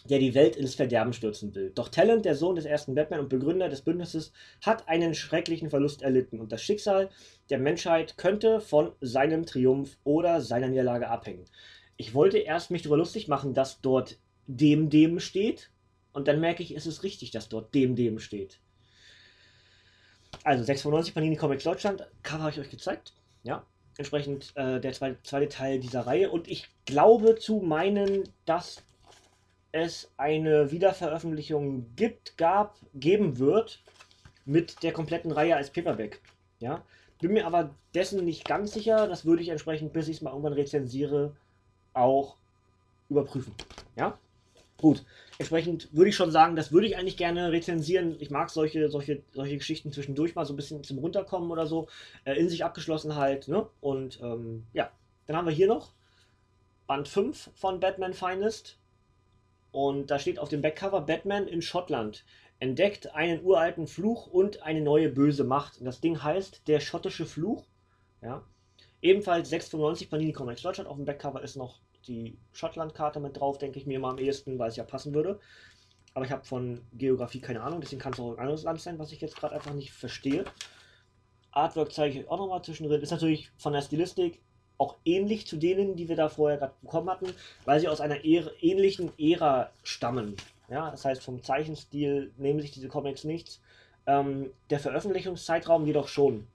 der die Welt ins Verderben stürzen will. Doch Talent, der Sohn des ersten Batman und Begründer des Bündnisses, hat einen schrecklichen Verlust erlitten und das Schicksal der Menschheit könnte von seinem Triumph oder seiner Niederlage abhängen. Ich wollte erst mich darüber lustig machen, dass dort dem steht und dann merke ich, es ist richtig, dass dort dem steht. Also 6,95 Panini Comics Deutschland, Cover habe ich euch gezeigt, ja. Entsprechend der zweite Teil dieser Reihe und ich glaube zu meinen, dass es eine Wiederveröffentlichung geben wird mit der kompletten Reihe als Paperback. Ja? Bin mir aber dessen nicht ganz sicher, das würde ich entsprechend, bis ich es mal irgendwann rezensiere, auch überprüfen. Ja? Gut, entsprechend würde ich schon sagen, das würde ich eigentlich gerne rezensieren. Ich mag solche Geschichten zwischendurch mal so ein bisschen zum Runterkommen oder so, in sich abgeschlossen halt. Ne? Und ja, dann haben wir hier noch Band 5 von Batman Finest. Und da steht auf dem Backcover, Batman in Schottland entdeckt einen uralten Fluch und eine neue böse Macht. Und das Ding heißt der schottische Fluch. Ja. Ebenfalls 6,95 Panini Comics Deutschland. Auf dem Backcover ist noch die Schottland-Karte mit drauf, denke ich mir mal am ehesten, weil es ja passen würde. Aber ich habe von Geografie keine Ahnung, deswegen kann es auch ein anderes Land sein, was ich jetzt gerade einfach nicht verstehe. Artwork zeige ich euch auch nochmal zwischendrin. Ist natürlich von der Stilistik auch ähnlich zu denen, die wir da vorher gerade bekommen hatten, weil sie aus einer ähnlichen Ära stammen. Ja, das heißt, vom Zeichenstil nehmen sich diese Comics nichts. Der Veröffentlichungszeitraum jedoch schon.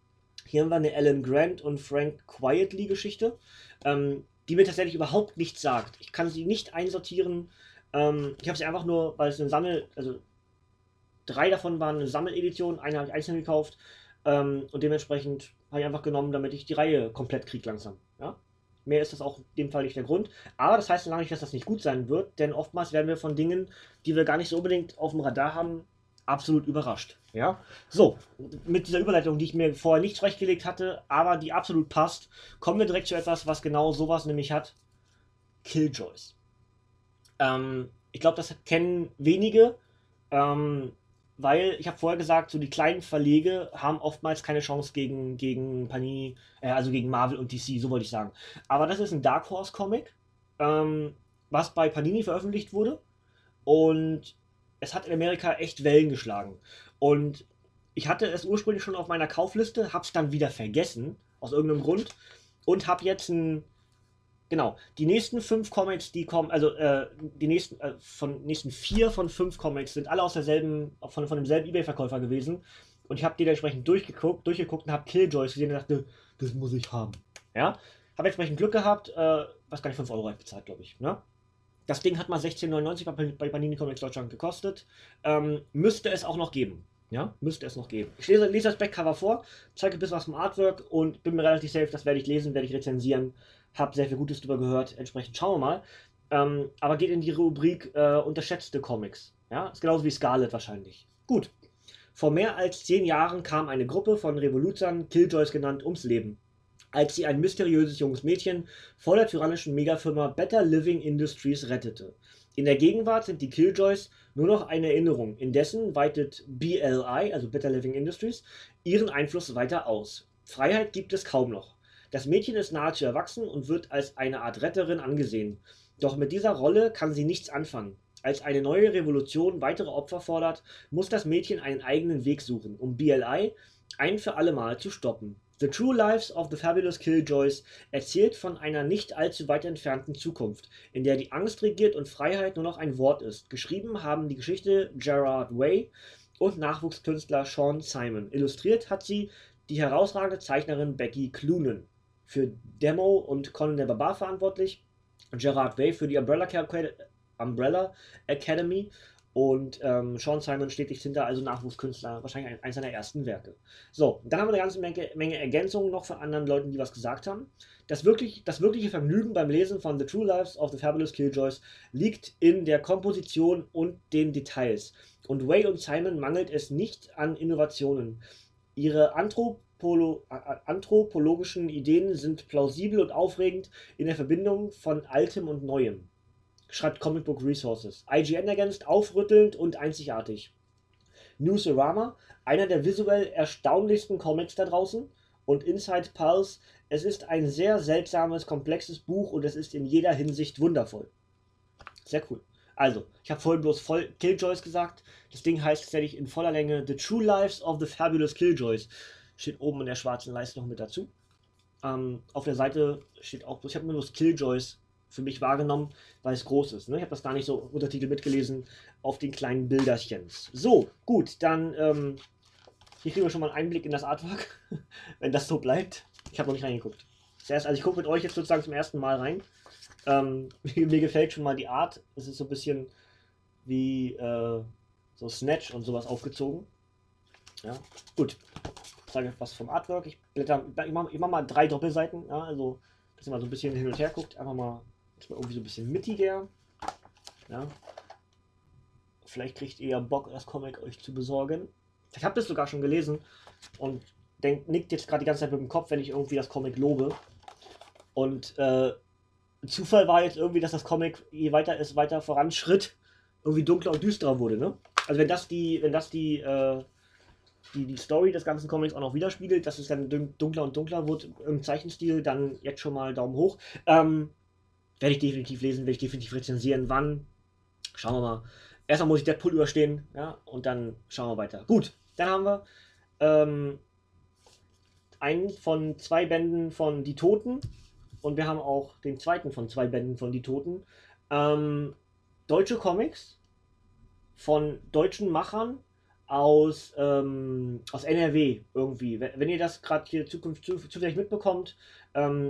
Hier haben wir eine Alan Grant und Frank Quietly Geschichte, die mir tatsächlich überhaupt nichts sagt. Ich kann sie nicht einsortieren. Ich habe sie einfach nur, weil es eine also 3 davon waren eine Sammeledition, eine habe ich einzeln gekauft und dementsprechend habe ich einfach genommen, damit ich die Reihe komplett kriege langsam. Ja? Mehr ist das auch in dem Fall nicht der Grund. Aber das heißt lange nicht, dass das nicht gut sein wird, denn oftmals werden wir von Dingen, die wir gar nicht so unbedingt auf dem Radar haben, absolut überrascht. Ja? So, mit dieser Überleitung, die ich mir vorher nicht zurechtgelegt hatte, aber die absolut passt, kommen wir direkt zu etwas, was genau sowas nämlich hat. Killjoys. Ich glaube, das kennen wenige, weil ich habe vorher gesagt, so die kleinen Verlege haben oftmals keine Chance gegen Panini, also gegen Marvel und DC, so wollte ich sagen. Aber das ist ein Dark Horse Comic, was bei Panini veröffentlicht wurde und es hat in Amerika echt Wellen geschlagen. Und ich hatte es ursprünglich schon auf meiner Kaufliste, habe es dann wieder vergessen, aus irgendeinem Grund, und habe jetzt ein... Genau, die nächsten 5 Comics, die kommen, also die nächsten, nächsten 4 von 5 Comics sind alle aus derselben, von demselben eBay-Verkäufer gewesen. Und ich habe die entsprechend durchgeguckt und habe Killjoys gesehen und dachte, das muss ich haben. Ja, habe entsprechend Glück gehabt, was gar nicht 5 € habe ich bezahlt, glaube ich. Ne? Das Ding hat mal 16,99 bei Panini Comics Deutschland gekostet. Müsste es auch noch geben. Ja, müsste es noch geben. Ich lese das Backcover vor, zeige ein bisschen was vom Artwork und bin mir relativ safe, das werde ich lesen, werde ich rezensieren. Habe sehr viel Gutes darüber gehört, entsprechend schauen wir mal. Aber geht in die Rubrik unterschätzte Comics. Ja, ist genauso wie Scarlet wahrscheinlich. Gut. Vor mehr als 10 Jahren kam eine Gruppe von Revoluzern, Killjoys genannt, ums Leben, als sie ein mysteriöses junges Mädchen vor der tyrannischen Megafirma Better Living Industries rettete. In der Gegenwart sind die Killjoys nur noch eine Erinnerung. Indessen weitet BLI, also Better Living Industries, ihren Einfluss weiter aus. Freiheit gibt es kaum noch. Das Mädchen ist nahezu erwachsen und wird als eine Art Retterin angesehen. Doch mit dieser Rolle kann sie nichts anfangen. Als eine neue Revolution weitere Opfer fordert, muss das Mädchen einen eigenen Weg suchen, um BLI ein für alle Mal zu stoppen. The True Lives of the Fabulous Killjoys erzählt von einer nicht allzu weit entfernten Zukunft, in der die Angst regiert und Freiheit nur noch ein Wort ist. Geschrieben haben die Geschichte Gerard Way und Nachwuchskünstler Shaun Simon. Illustriert hat sie die herausragende Zeichnerin Becky Cloonan. Für Demo und Conan der Barbar verantwortlich, Gerard Way für die Umbrella Academy und Shaun Simon steht dicht hinter, also Nachwuchskünstler, wahrscheinlich eines seiner ersten Werke. So, dann haben wir eine ganze Menge Ergänzungen noch von anderen Leuten, die was gesagt haben. Das wirkliche Vergnügen beim Lesen von The True Lives of the Fabulous Killjoys liegt in der Komposition und den Details. Und Way und Simon mangelt es nicht an Innovationen. Ihre anthropologischen Ideen sind plausibel und aufregend in der Verbindung von Altem und Neuem. Schreibt Comic Book Resources. IGN ergänzt, aufrüttelnd und einzigartig. Newsarama, einer der visuell erstaunlichsten Comics da draußen. Und Inside Pulse, es ist ein sehr seltsames, komplexes Buch und es ist in jeder Hinsicht wundervoll. Sehr cool. Also, ich habe vorhin bloß voll Killjoys gesagt. Das Ding heißt tatsächlich in voller Länge The True Lives of the Fabulous Killjoys. Steht oben in der schwarzen Leiste noch mit dazu. Auf der Seite steht auch, ich habe nur das Killjoys für mich wahrgenommen, weil es groß ist. Ne? Ich habe das gar nicht so Untertitel mitgelesen auf den kleinen Bilderchen. So, gut, dann hier kriegen wir schon mal einen Einblick in das Artwork, wenn das so bleibt. Ich habe noch nicht reingeguckt. Zuerst, also ich gucke mit euch jetzt sozusagen zum ersten Mal rein. Mir gefällt schon mal die Art. Es ist so ein bisschen wie so Snatch und sowas aufgezogen. Ja, gut. Ich sage was vom Artwork. Ich mache mal 3 Doppelseiten, ja, also dass ihr mal so ein bisschen hin und her guckt. Einfach mal, irgendwie so ein bisschen mittiger. Ja. Vielleicht kriegt ihr ja Bock, das Comic euch zu besorgen. Ich habe das sogar schon gelesen und nickt jetzt gerade die ganze Zeit mit dem Kopf, wenn ich irgendwie das Comic lobe. Und Zufall war jetzt irgendwie, dass das Comic, je weiter es weiter voranschritt, irgendwie dunkler und düsterer wurde. Ne? Also wenn das die die Story des ganzen Comics auch noch widerspiegelt, dass es dann dunkler und dunkler wird im Zeichenstil, dann jetzt schon mal Daumen hoch. Werde ich definitiv lesen, werde ich definitiv rezensieren. Wann? Schauen wir mal. Erstmal muss ich Deadpool überstehen, ja, und dann schauen wir weiter. Gut, dann haben wir einen von zwei Bänden von Die Toten und wir haben auch den zweiten von zwei Bänden von Die Toten. Deutsche Comics von deutschen Machern aus NRW irgendwie. Wenn ihr das gerade hier zufällig mitbekommt,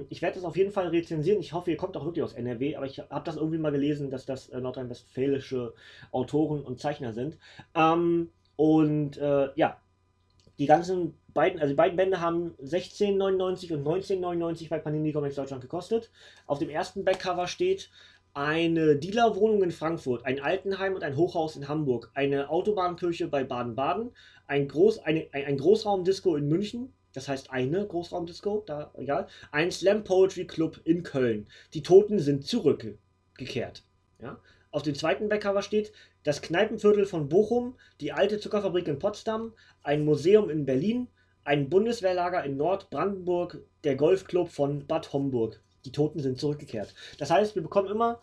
ich werde das auf jeden Fall rezensieren. Ich hoffe, ihr kommt auch wirklich aus NRW, aber ich habe das irgendwie mal gelesen, dass das nordrhein-westfälische Autoren und Zeichner sind. Ja, die ganzen beiden Bände haben 16,99 und 19,99 bei Panini Comics Deutschland gekostet. Auf dem ersten Backcover steht: eine Dealerwohnung in Frankfurt, ein Altenheim und ein Hochhaus in Hamburg, eine Autobahnkirche bei Baden-Baden, ein Großraumdisco in München, das heißt eine Großraumdisco, da egal, ein Slam Poetry Club in Köln. Die Toten sind zurückgekehrt. Ja? Auf dem zweiten Backcover steht: das Kneipenviertel von Bochum, die alte Zuckerfabrik in Potsdam, ein Museum in Berlin, ein Bundeswehrlager in Nordbrandenburg, der Golfclub von Bad Homburg. Die Toten sind zurückgekehrt. Das heißt, wir bekommen immer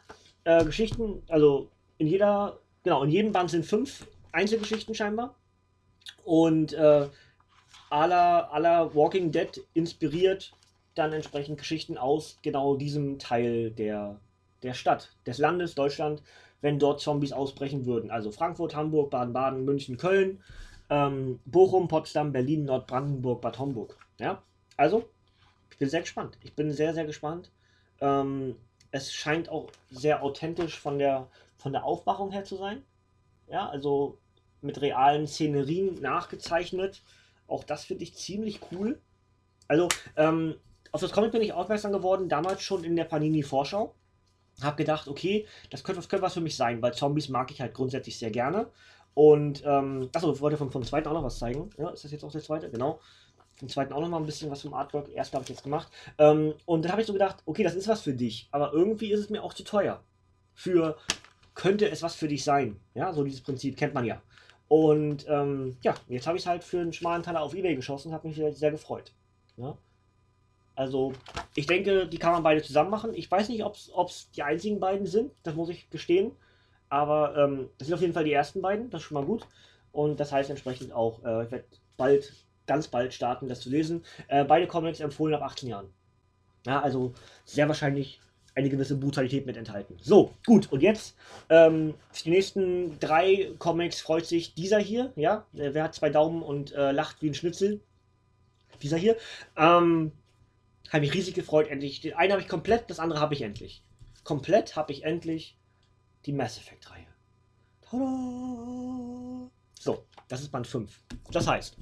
Geschichten, also in jedem Band sind 5 Einzelgeschichten scheinbar. Und à la Walking Dead inspiriert dann entsprechend Geschichten aus genau diesem Teil der Stadt, des Landes Deutschland, wenn dort Zombies ausbrechen würden. Also Frankfurt, Hamburg, Baden-Baden, München, Köln, Bochum, Potsdam, Berlin, Nordbrandenburg, Bad Homburg. Ja, also ich bin sehr gespannt. Ich bin sehr, sehr gespannt. Es scheint auch sehr authentisch von der Aufmachung her zu sein. Ja, also mit realen Szenerien nachgezeichnet. Auch das finde ich ziemlich cool. Also auf das Comic bin ich aufmerksam geworden, damals schon in der Panini-Vorschau. Hab gedacht, okay, das könnte was für mich sein, weil Zombies mag ich halt grundsätzlich sehr gerne. Und, achso, ich wollte vom zweiten auch noch was zeigen. Ja, ist das jetzt auch der zweite? Genau. Im zweiten auch nochmal ein bisschen was vom Artwork. Erst habe ich jetzt gemacht. Und dann habe ich so gedacht, okay, das ist was für dich. Aber irgendwie ist es mir auch zu teuer. Könnte es was für dich sein? Ja, so dieses Prinzip kennt man ja. Und ja, jetzt habe ich es halt für einen schmalen Taler auf eBay geschossen. Hat mich sehr gefreut. Ja? Also, ich denke, die kann man beide zusammen machen. Ich weiß nicht, ob es die einzigen beiden sind. Das muss ich gestehen. Aber das sind auf jeden Fall die ersten beiden. Das ist schon mal gut. Und das heißt entsprechend auch, ich werde ganz bald starten, das zu lesen. Beide Comics empfohlen ab 18 Jahren. Ja, also sehr wahrscheinlich eine gewisse Brutalität mit enthalten. So, gut, und jetzt für die nächsten 3 Comics freut sich dieser hier, ja, wer hat 2 Daumen und lacht wie ein Schnitzel? Dieser hier. Habe mich riesig gefreut, endlich. Den einen habe ich komplett, das andere habe ich endlich. Komplett habe ich endlich die Mass Effect Reihe. Tada! So, das ist Band 5. Das heißt,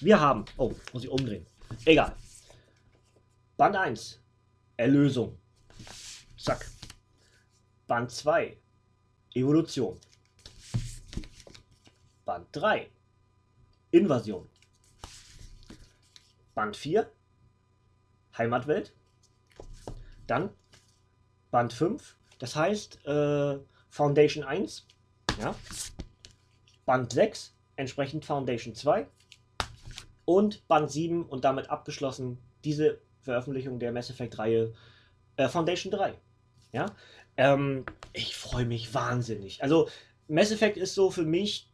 wir haben... Oh, muss ich umdrehen. Egal. Band 1. Erlösung. Zack. Band 2. Evolution. Band 3. Invasion. Band 4. Heimatwelt. Dann Band 5. Das heißt Foundation 1. Ja. Band 6, entsprechend Foundation 2 und Band 7 und damit abgeschlossen diese Veröffentlichung der Mass Effect-Reihe Foundation 3. Ja? Ich freue mich wahnsinnig. Also Mass Effect ist so für mich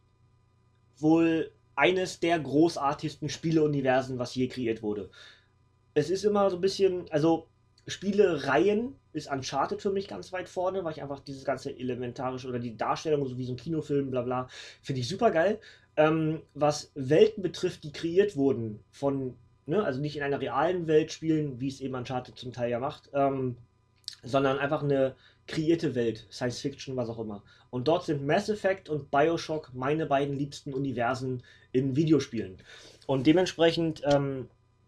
wohl eines der großartigsten Spieleuniversen, was je kreiert wurde. Es ist immer so ein bisschen, also Spielereihen ist Uncharted für mich ganz weit vorne, weil ich einfach dieses ganze Elementarische oder die Darstellung, so wie so ein Kinofilm, bla bla, finde ich super geil. Was Welten betrifft, die kreiert wurden von, ne, also nicht in einer realen Welt spielen, wie es eben Uncharted zum Teil ja macht, sondern einfach eine kreierte Welt, Science Fiction, was auch immer. Und dort sind Mass Effect und Bioshock meine beiden liebsten Universen in Videospielen. Und dementsprechend,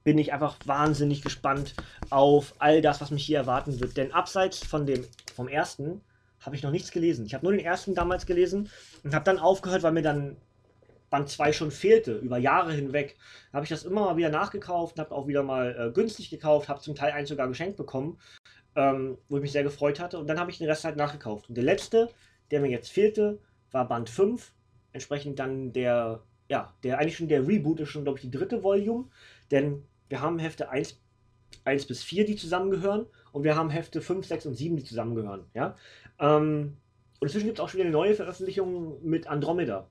bin ich einfach wahnsinnig gespannt auf all das, was mich hier erwarten wird. Denn abseits vom ersten habe ich noch nichts gelesen. Ich habe nur den ersten damals gelesen und habe dann aufgehört, weil mir dann Band 2 schon fehlte, über Jahre hinweg. Da habe ich das immer mal wieder nachgekauft, habe auch wieder mal günstig gekauft, habe zum Teil eins sogar geschenkt bekommen, wo ich mich sehr gefreut hatte. Und dann habe ich den Rest halt nachgekauft. Und der letzte, der mir jetzt fehlte, war Band 5, entsprechend dann der ja, eigentlich schon der Reboot ist schon, glaube ich, die dritte Volume, denn wir haben Hefte 1 bis 4, die zusammengehören, und wir haben Hefte 5, 6 und 7, die zusammengehören, ja. Und inzwischen gibt es auch schon wieder eine neue Veröffentlichung mit Andromeda,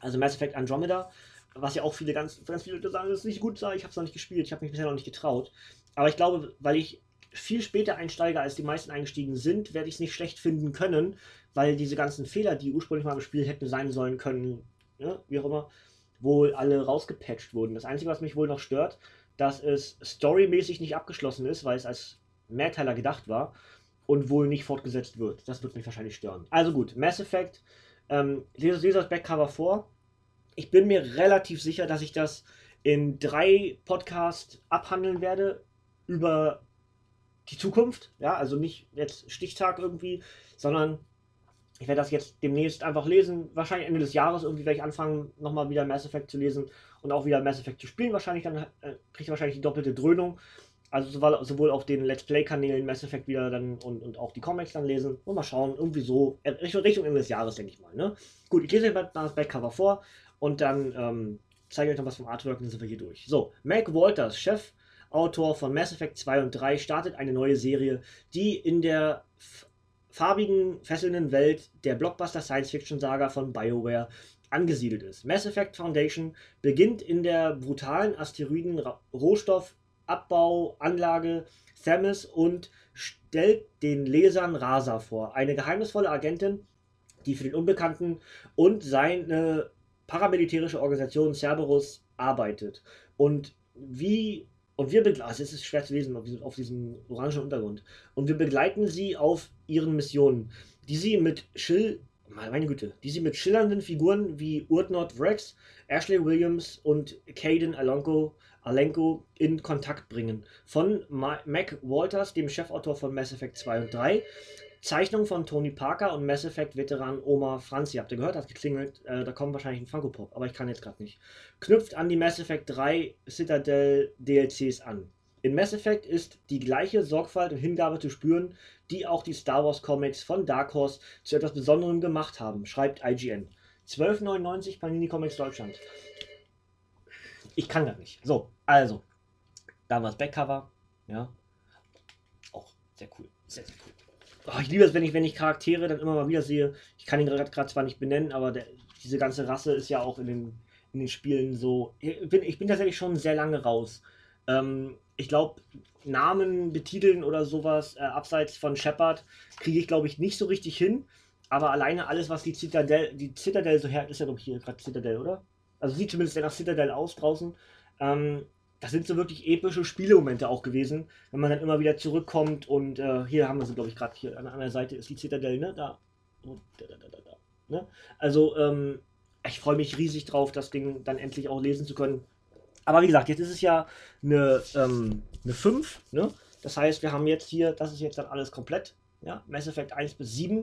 also Mass Effect Andromeda, was ja auch viele, ganz viele Leute sagen, das ist nicht gut, ich habe es noch nicht gespielt, ich habe mich bisher noch nicht getraut, aber ich glaube, weil ich viel später einsteige, als die meisten eingestiegen sind, werde ich es nicht schlecht finden können, weil diese ganzen Fehler, die ursprünglich mal im Spiel hätten sein sollen können, ne, wie auch immer, wohl alle rausgepatcht wurden. Das Einzige, was mich wohl noch stört, dass es storymäßig nicht abgeschlossen ist, weil es als Mehrteiler gedacht war und wohl nicht fortgesetzt wird. Das wird mich wahrscheinlich stören. Also gut, Mass Effect, lese das Backcover vor. Ich bin mir relativ sicher, dass ich das in 3 Podcasts abhandeln werde über die Zukunft, ja, also nicht jetzt Stichtag irgendwie, sondern ich werde das jetzt demnächst einfach lesen, wahrscheinlich Ende des Jahres irgendwie werde ich anfangen, nochmal wieder Mass Effect zu lesen und auch wieder Mass Effect zu spielen, wahrscheinlich, dann kriege ich wahrscheinlich die doppelte Dröhnung, also sowohl auf den Let's Play Kanälen Mass Effect wieder dann und auch die Comics dann lesen und mal schauen, irgendwie so, Richtung Ende des Jahres, denke ich mal, ne? Gut, ich lese mal das Backcover vor und dann zeige ich euch noch was vom Artwork und dann sind wir hier durch. So, Mac Walters, Chefautor von Mass Effect 2 und 3, startet eine neue Serie, die in der farbigen, fesselnden Welt der Blockbuster-Science-Fiction-Saga von BioWare angesiedelt ist. Mass Effect Foundation beginnt in der brutalen Asteroiden-Rohstoffabbau-Anlage Themis und stellt den Lesern Rasa vor, eine geheimnisvolle Agentin, die für den Unbekannten und seine paramilitärische Organisation Cerberus arbeitet. Es ist schwer zu lesen auf diesem orangen Untergrund. Und wir begleiten sie auf ihren Missionen, die sie mit schillernden Figuren wie Urdnot Rex, Ashley Williams und Caden Alenko in Kontakt bringen. Von Mac Walters, dem Chefautor von Mass Effect 2 und 3, Zeichnung von Tony Parker und Mass Effect-Veteran Omar Franzi. Habt ihr gehört? Hat geklingelt. Da kommt wahrscheinlich ein Funko Pop, aber ich kann jetzt gerade nicht. Knüpft an die Mass Effect 3 Citadel DLCs an. In Mass Effect ist die gleiche Sorgfalt und Hingabe zu spüren, die auch die Star Wars Comics von Dark Horse zu etwas Besonderem gemacht haben, schreibt IGN. 12,99 Panini Comics Deutschland. Ich kann das nicht. So, also. Da war das Backcover. Ja. Auch sehr cool. Sehr, sehr cool. Oh, ich liebe es, wenn ich Charaktere dann immer mal wieder sehe. Ich kann ihn gerade zwar nicht benennen, aber diese ganze Rasse ist ja auch in den Spielen so. Ich bin tatsächlich schon sehr lange raus. Ich glaube, Namen betiteln oder sowas, abseits von Shepard, kriege ich, glaube ich, nicht so richtig hin. Aber alleine alles, was die Citadel so her... Ist ja, glaube ich, hier gerade Citadel, oder? Also sieht zumindest nach Citadel aus draußen. Das sind so wirklich epische Spielemomente auch gewesen, wenn man dann immer wieder zurückkommt und hier haben wir sie, glaube ich, gerade hier an der Seite ist die Citadel, ne? Da. Ne? Also, ich freue mich riesig drauf, das Ding dann endlich auch lesen zu können. Aber wie gesagt, jetzt ist es ja eine 5, ne? Das heißt, wir haben jetzt hier, das ist jetzt dann alles komplett, ja? Mass Effect 1 bis 7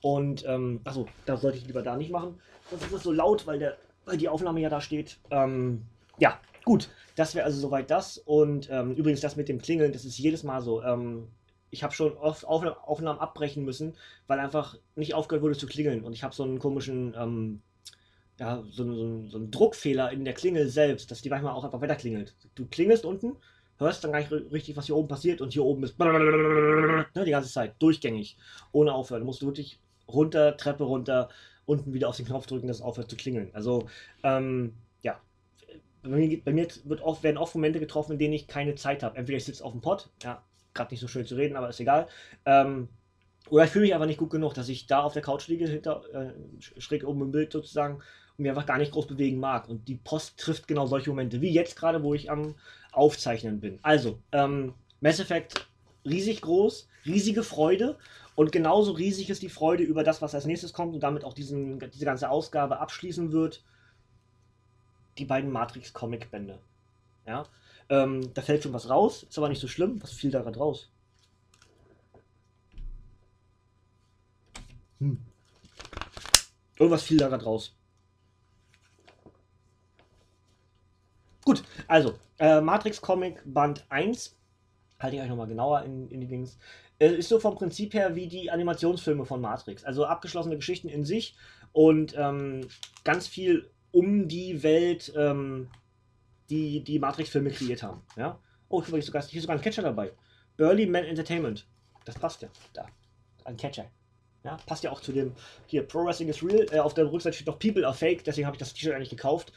und, achso, das sollte ich lieber da nicht machen. Sonst ist es so laut, weil die Aufnahme ja da steht, ja. Gut, das wäre also soweit das und übrigens das mit dem Klingeln, das ist jedes Mal so. Ich habe schon oft Aufnahmen abbrechen müssen, weil einfach nicht aufgehört wurde zu klingeln und ich habe so einen komischen, so einen Druckfehler in der Klingel selbst, dass die manchmal auch einfach weiter klingelt. Du klingelst unten, hörst dann gar nicht richtig, was hier oben passiert und hier oben ist die ganze Zeit, durchgängig, ohne aufhören. Du musst wirklich runter, Treppe runter, unten wieder auf den Knopf drücken, dass es aufhört zu klingeln. Also, ja. Bei mir werden oft Momente getroffen, in denen ich keine Zeit habe. Entweder ich sitze auf dem Pott, ja, gerade nicht so schön zu reden, aber ist egal. Oder ich fühle mich einfach nicht gut genug, dass ich da auf der Couch liege, schräg oben im Bild sozusagen, und mir einfach gar nicht groß bewegen mag. Und die Post trifft genau solche Momente, wie jetzt gerade, wo ich am Aufzeichnen bin. Also, Mass Effect riesig groß, riesige Freude. Und genauso riesig ist die Freude über das, was als nächstes kommt und damit auch diese ganze Ausgabe abschließen wird. Die beiden Matrix-Comic-Bände. Ja? Da fällt schon was raus, ist aber nicht so schlimm. Was fiel da gerade raus? Irgendwas fiel da gerade raus. Gut, also, Matrix-Comic Band 1, halte ich euch nochmal genauer in die Dings, ist so vom Prinzip her wie die Animationsfilme von Matrix. Also abgeschlossene Geschichten in sich und ganz viel um die Welt, die Matrix-Filme kreiert haben. Ja? Oh, hier ist sogar ein Catcher dabei. Burly Man Entertainment. Das passt ja. Da. Ein Catcher. Ja, passt ja auch zu dem, hier, Pro Wrestling is Real, auf der Rückseite steht noch People are Fake, deswegen habe ich das T-Shirt eigentlich gekauft,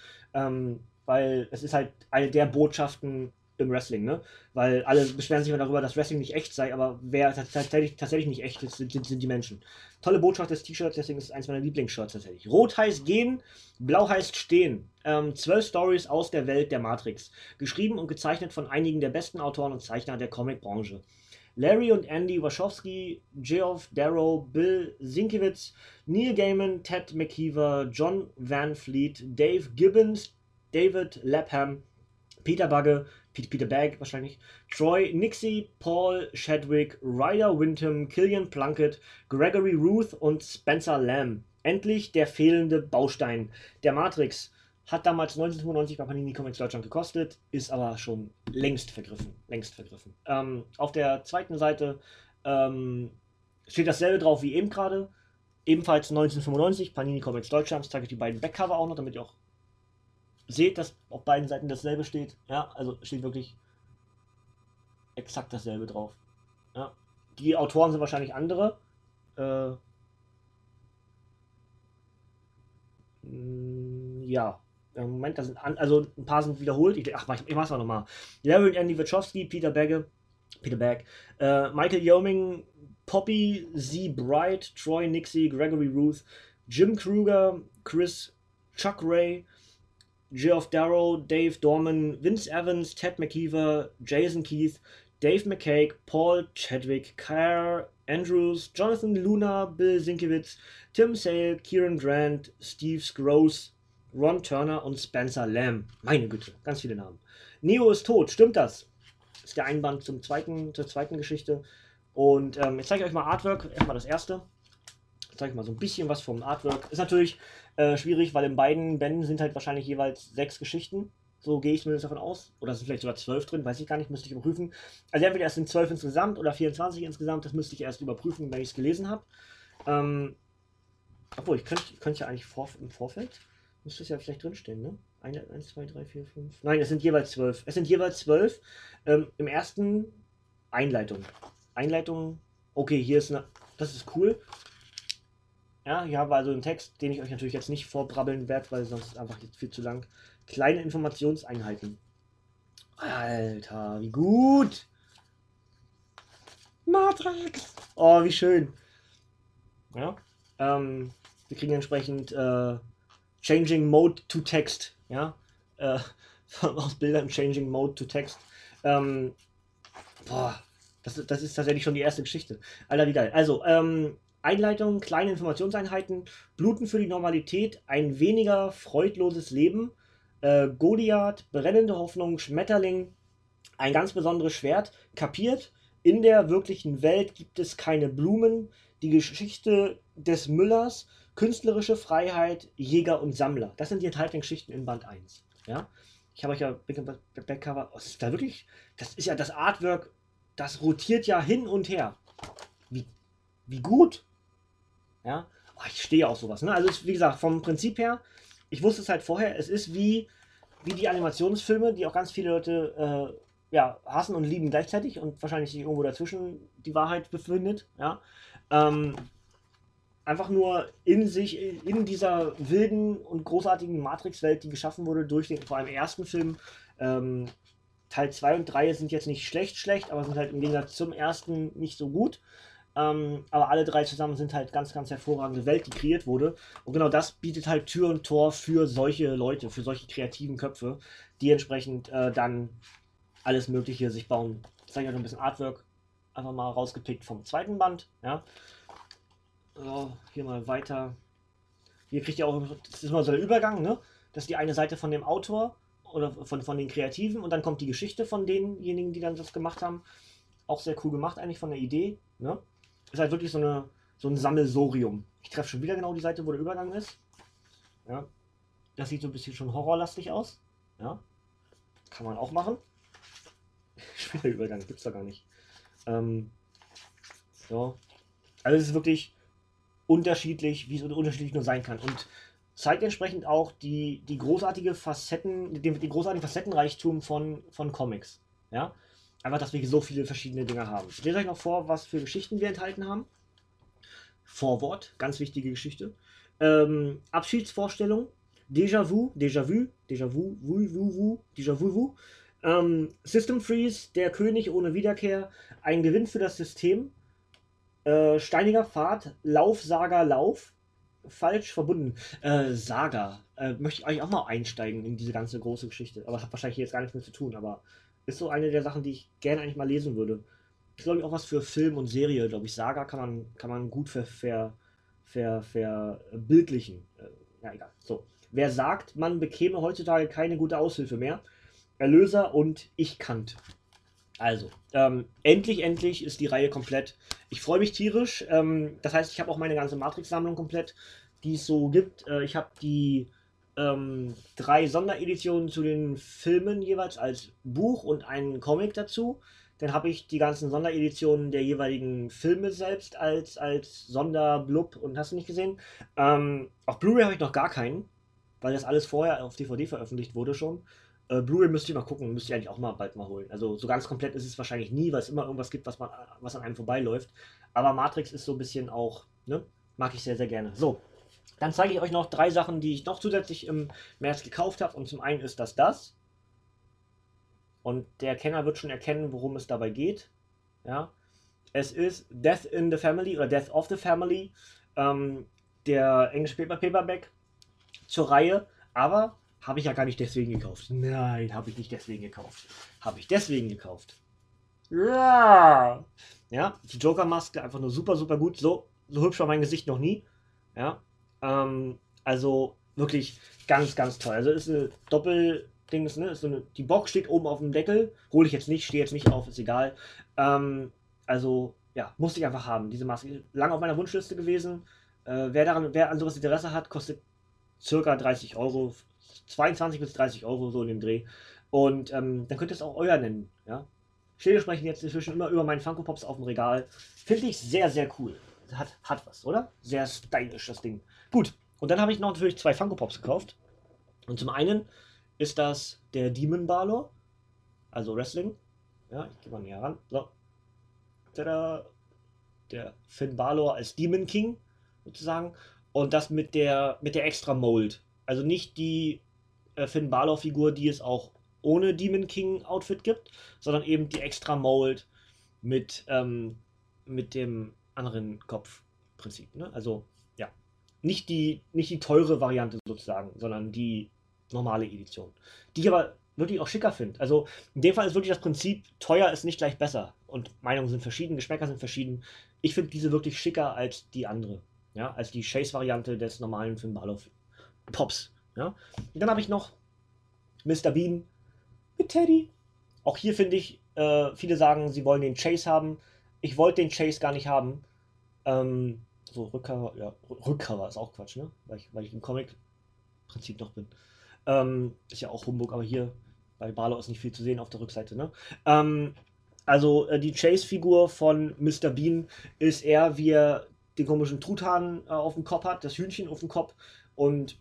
weil es ist halt eine der Botschaften im Wrestling, ne? Weil alle beschweren sich immer darüber, dass Wrestling nicht echt sei, aber wer tatsächlich nicht echt ist, sind die Menschen. Tolle Botschaft des T-Shirts, deswegen ist es eins meiner Lieblingsshirts tatsächlich. Rot heißt gehen, blau heißt stehen. 12 Stories aus der Welt der Matrix. Geschrieben und gezeichnet von einigen der besten Autoren und Zeichner der Comicbranche. Larry und Andy Wachowski, Geoff Darrow, Bill Sienkiewicz, Neil Gaiman, Ted McKeever, John Van Fleet, Dave Gibbons, David Lapham, Peter Bagge wahrscheinlich, Troy Nixie, Paul Chadwick, Ryder Windham, Killian Plunkett, Gregory Ruth und Spencer Lamb. Endlich der fehlende Baustein der Matrix. Hat damals 1995 bei Panini Comics Deutschland gekostet, ist aber schon längst vergriffen. Auf der zweiten Seite steht dasselbe drauf wie eben gerade. Ebenfalls 1995, Panini Comics Deutschland. Ich zeige die beiden Backcover auch noch, damit ihr auch seht, dass auf beiden Seiten dasselbe steht. Ja, also steht wirklich exakt dasselbe drauf. Ja. Die Autoren sind wahrscheinlich andere. Ja. Im Moment, da sind also ein paar sind wiederholt. Ich mach's auch nochmal. Larry und Andy Wachowski, Peter Bagge, Michael Yeoming, Poppy Z. Bright, Troy Nixie, Gregory Ruth, Jim Kruger, Chris Chuck Ray, Geoff Darrow, Dave Dorman, Vince Evans, Ted McKeever, Jason Keith, Dave McCaig, Paul Chadwick, Kerr Andrews, Jonathan Luna, Bill Sienkiewicz, Tim Sale, Kieran Grant, Steve Scrooge, Ron Turner und Spencer Lamb. Meine Güte, ganz viele Namen. Neo ist tot, stimmt das? Ist der Einband zur zweiten Geschichte. Und jetzt zeige ich euch mal Artwork, erstmal das erste. Jetzt zeige ich mal so ein bisschen was vom Artwork. Ist natürlich schwierig, weil in beiden Bänden sind halt wahrscheinlich jeweils 6 Geschichten. So gehe ich zumindest davon aus. Oder sind vielleicht sogar 12 drin, weiß ich gar nicht, müsste ich überprüfen. Also entweder es sind 12 insgesamt oder 24 insgesamt. Das müsste ich erst überprüfen, wenn ich es gelesen habe. Obwohl, ich könnte ja eigentlich im Vorfeld... Müsste es ja vielleicht drinstehen, ne? 1, 2, 3, 4, 5... Nein, es sind jeweils 12. Es sind jeweils 12. Im ersten Einleitung. Okay, hier ist eine... Das ist cool. Ja, hier haben wir also einen Text, den ich euch natürlich jetzt nicht vorbrabbeln werde, weil sonst ist einfach jetzt viel zu lang. Kleine Informationseinheiten. Alter, wie gut! Matrix! Oh, wie schön! Ja, wir kriegen entsprechend... Changing Mode to Text, ja, aus Bildern Changing Mode to Text, boah, das ist tatsächlich schon die erste Geschichte, Alter, wie geil. Also, Einleitung, kleine Informationseinheiten, Bluten für die Normalität, ein weniger freudloses Leben, Goliath, brennende Hoffnung, Schmetterling, ein ganz besonderes Schwert, kapiert, in der wirklichen Welt gibt es keine Blumen, die Geschichte des Müllers, künstlerische Freiheit, Jäger und Sammler. Das sind die enthaltenen Geschichten in Band 1. Ja? Ich habe euch ja Backcover... Oh, ist da wirklich... Das ist ja das Artwork, das rotiert ja hin und her. Wie gut! Ja? Oh, ich stehe auf sowas. Ne? Also es, wie gesagt, vom Prinzip her, ich wusste es halt vorher, es ist wie die Animationsfilme, die auch ganz viele Leute hassen und lieben gleichzeitig und wahrscheinlich sich irgendwo dazwischen die Wahrheit befindet. Ja? Einfach nur in dieser wilden und großartigen Matrix-Welt, die geschaffen wurde durch den vor allem ersten Film. Teil 2 und 3 sind jetzt nicht schlecht, aber sind halt im Gegensatz zum ersten nicht so gut. Aber alle drei zusammen sind halt ganz, ganz hervorragende Welt, die kreiert wurde. Und genau das bietet halt Tür und Tor für solche Leute, für solche kreativen Köpfe, die entsprechend dann alles Mögliche sich bauen. Ich zeige euch noch ein bisschen Artwork, einfach mal rausgepickt vom zweiten Band, ja. So, hier mal weiter. Hier kriegt ihr auch, das ist mal so der Übergang, ne? Das ist die eine Seite von dem Autor oder von den Kreativen und dann kommt die Geschichte von denjenigen, die dann das gemacht haben. Auch sehr cool gemacht eigentlich von der Idee, ne? Ist halt wirklich so ein Sammelsorium. Ich treffe schon wieder genau die Seite, wo der Übergang ist. Ja. Das sieht so ein bisschen schon horrorlastig aus. Ja. Kann man auch machen. Schwerer Übergang, gibt's da gar nicht. So. Also es ist wirklich unterschiedlich, wie es unterschiedlich nur sein kann. Und zeigt entsprechend auch den großartigen Facettenreichtum von Comics. Ja? Einfach, dass wir so viele verschiedene Dinge haben. Ich lese euch noch vor, was für Geschichten wir enthalten haben. Vorwort, ganz wichtige Geschichte. Abschiedsvorstellung, Déjà-vu, System Freeze, der König ohne Wiederkehr, ein Gewinn für das System, steiniger Pfad, Lauf, Saga, Lauf, falsch verbunden, Saga, möchte ich eigentlich auch mal einsteigen in diese ganze große Geschichte, aber es hat wahrscheinlich jetzt gar nichts mehr zu tun, aber ist so eine der Sachen, die ich gerne eigentlich mal lesen würde. Ist, glaube ich, auch was für Film und Serie, glaube ich. Saga kann man gut verbildlichen. Ja, egal. So. Wer sagt, man bekäme heutzutage keine gute Aushilfe mehr? Erlöser und Ich Kannt. Also, endlich ist die Reihe komplett. Ich freue mich tierisch. Das heißt, ich habe auch meine ganze Matrix-Sammlung komplett, die es so gibt. Ich habe die 3 Sondereditionen zu den Filmen jeweils als Buch und einen Comic dazu. Dann habe ich die ganzen Sondereditionen der jeweiligen Filme selbst als Sonderblub und hast du nicht gesehen. Auf Blu-ray habe ich noch gar keinen, weil das alles vorher auf DVD veröffentlicht wurde schon. Blu-ray müsste ich mal gucken, müsste ich eigentlich auch mal bald mal holen. Also so ganz komplett ist es wahrscheinlich nie, weil es immer irgendwas gibt, was an einem vorbeiläuft. Aber Matrix ist so ein bisschen auch, ne? Mag ich sehr, sehr gerne. So, dann zeige ich euch noch 3 Sachen, die ich noch zusätzlich im März gekauft habe. Und zum einen ist das. Und der Kenner wird schon erkennen, worum es dabei geht. Ja. Es ist Death in the Family oder Death of the Family, der englische Paperback zur Reihe. Aber habe ich ja gar nicht deswegen gekauft. Nein, habe ich nicht deswegen gekauft. Habe ich deswegen gekauft. Ja, ja, die Joker-Maske, einfach nur super, super gut. So hübsch war mein Gesicht noch nie. Ja, also wirklich ganz, ganz toll. Also ist eine Doppeldings, ne? Ist so eine, die Box steht oben auf dem Deckel. Hole ich jetzt nicht, stehe jetzt nicht auf, ist egal. Also, ja, musste ich einfach haben, diese Maske. Lange auf meiner Wunschliste gewesen. Wer an sowas Interesse hat, kostet circa 30 Euro. 22 bis 30 Euro, so in dem Dreh. Und dann könnt ihr es auch euer nennen. Ja? Schädel sprechen jetzt inzwischen immer über meinen Funko Pops auf dem Regal. Finde ich sehr, sehr cool. Hat was, oder? Sehr stylisch, das Ding. Gut, und dann habe ich noch natürlich 2 Funko Pops gekauft. Und zum einen ist das der Demon Balor, also Wrestling. Ja, ich gehe mal näher ran. So. Tada! Der Finn Balor als Demon King, sozusagen. Und das mit der Extra Mold. Also nicht die Finn Balor-Figur, die es auch ohne Demon King-Outfit gibt, sondern eben die Extra Mold mit dem anderen Kopfprinzip. Ne? Also, ja, nicht die teure Variante sozusagen, sondern die normale Edition, die ich aber wirklich auch schicker finde. Also in dem Fall ist wirklich das Prinzip, teuer ist nicht gleich besser. Und Meinungen sind verschieden, Geschmäcker sind verschieden. Ich finde diese wirklich schicker als die andere, ja, als die Chase-Variante des normalen Finn Balor-Pops. Ja. Und dann habe ich noch Mr. Bean mit Teddy. Auch hier finde ich, viele sagen, sie wollen den Chase haben. Ich wollte den Chase gar nicht haben. So Rückcover, ja, Rückcover ist auch Quatsch, ne? Weil ich im Comic-Prinzip noch bin. Ist ja auch Humbug, aber hier bei Balor ist nicht viel zu sehen auf der Rückseite. Ne? Also die Chase-Figur von Mr. Bean ist eher, wie er den komischen Truthahn auf dem Kopf hat, das Hühnchen auf dem Kopf, und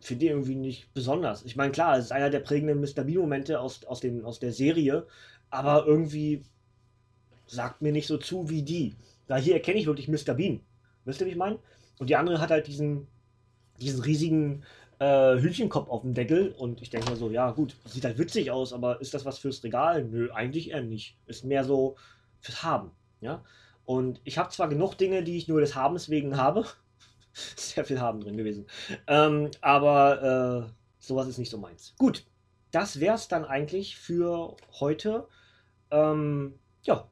finde ich irgendwie nicht besonders. Ich meine, klar, es ist einer der prägenden Mr. Bean-Momente aus der Serie, aber irgendwie sagt mir nicht so zu wie die. Da hier erkenne ich wirklich Mr. Bean. Wisst ihr, wie ich meine? Und die andere hat halt diesen riesigen Hühnchenkopf auf dem Deckel, und ich denke mal so, ja gut, sieht halt witzig aus, aber ist das was fürs Regal? Nö, eigentlich eher nicht. Ist mehr so fürs Haben, ja. Und ich habe zwar genug Dinge, die ich nur des Habens wegen habe, sehr viel Haben drin gewesen, aber sowas ist nicht so meins. Gut, das wär's dann eigentlich für heute, ja,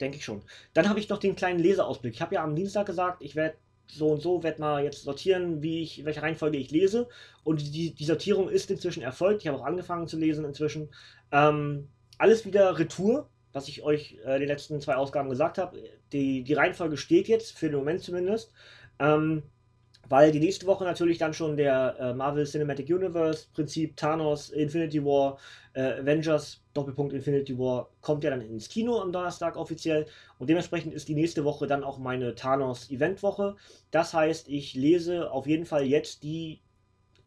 denke ich schon. Dann habe ich noch den kleinen Leseausblick. Ich habe ja am Dienstag gesagt, ich werde so und so, werde mal jetzt sortieren, welche Reihenfolge ich lese. Und die Sortierung ist inzwischen erfolgt. Ich habe auch angefangen zu lesen inzwischen. Alles wieder retour, was ich euch die letzten 2 Ausgaben gesagt habe. Die Reihenfolge steht jetzt, für den Moment zumindest. Weil die nächste Woche natürlich dann schon der Marvel Cinematic Universe Prinzip, Thanos, Infinity War, Avengers, Infinity War kommt ja dann ins Kino am Donnerstag offiziell, und dementsprechend ist die nächste Woche dann auch meine Thanos-Event-Woche. Das heißt, ich lese auf jeden Fall jetzt die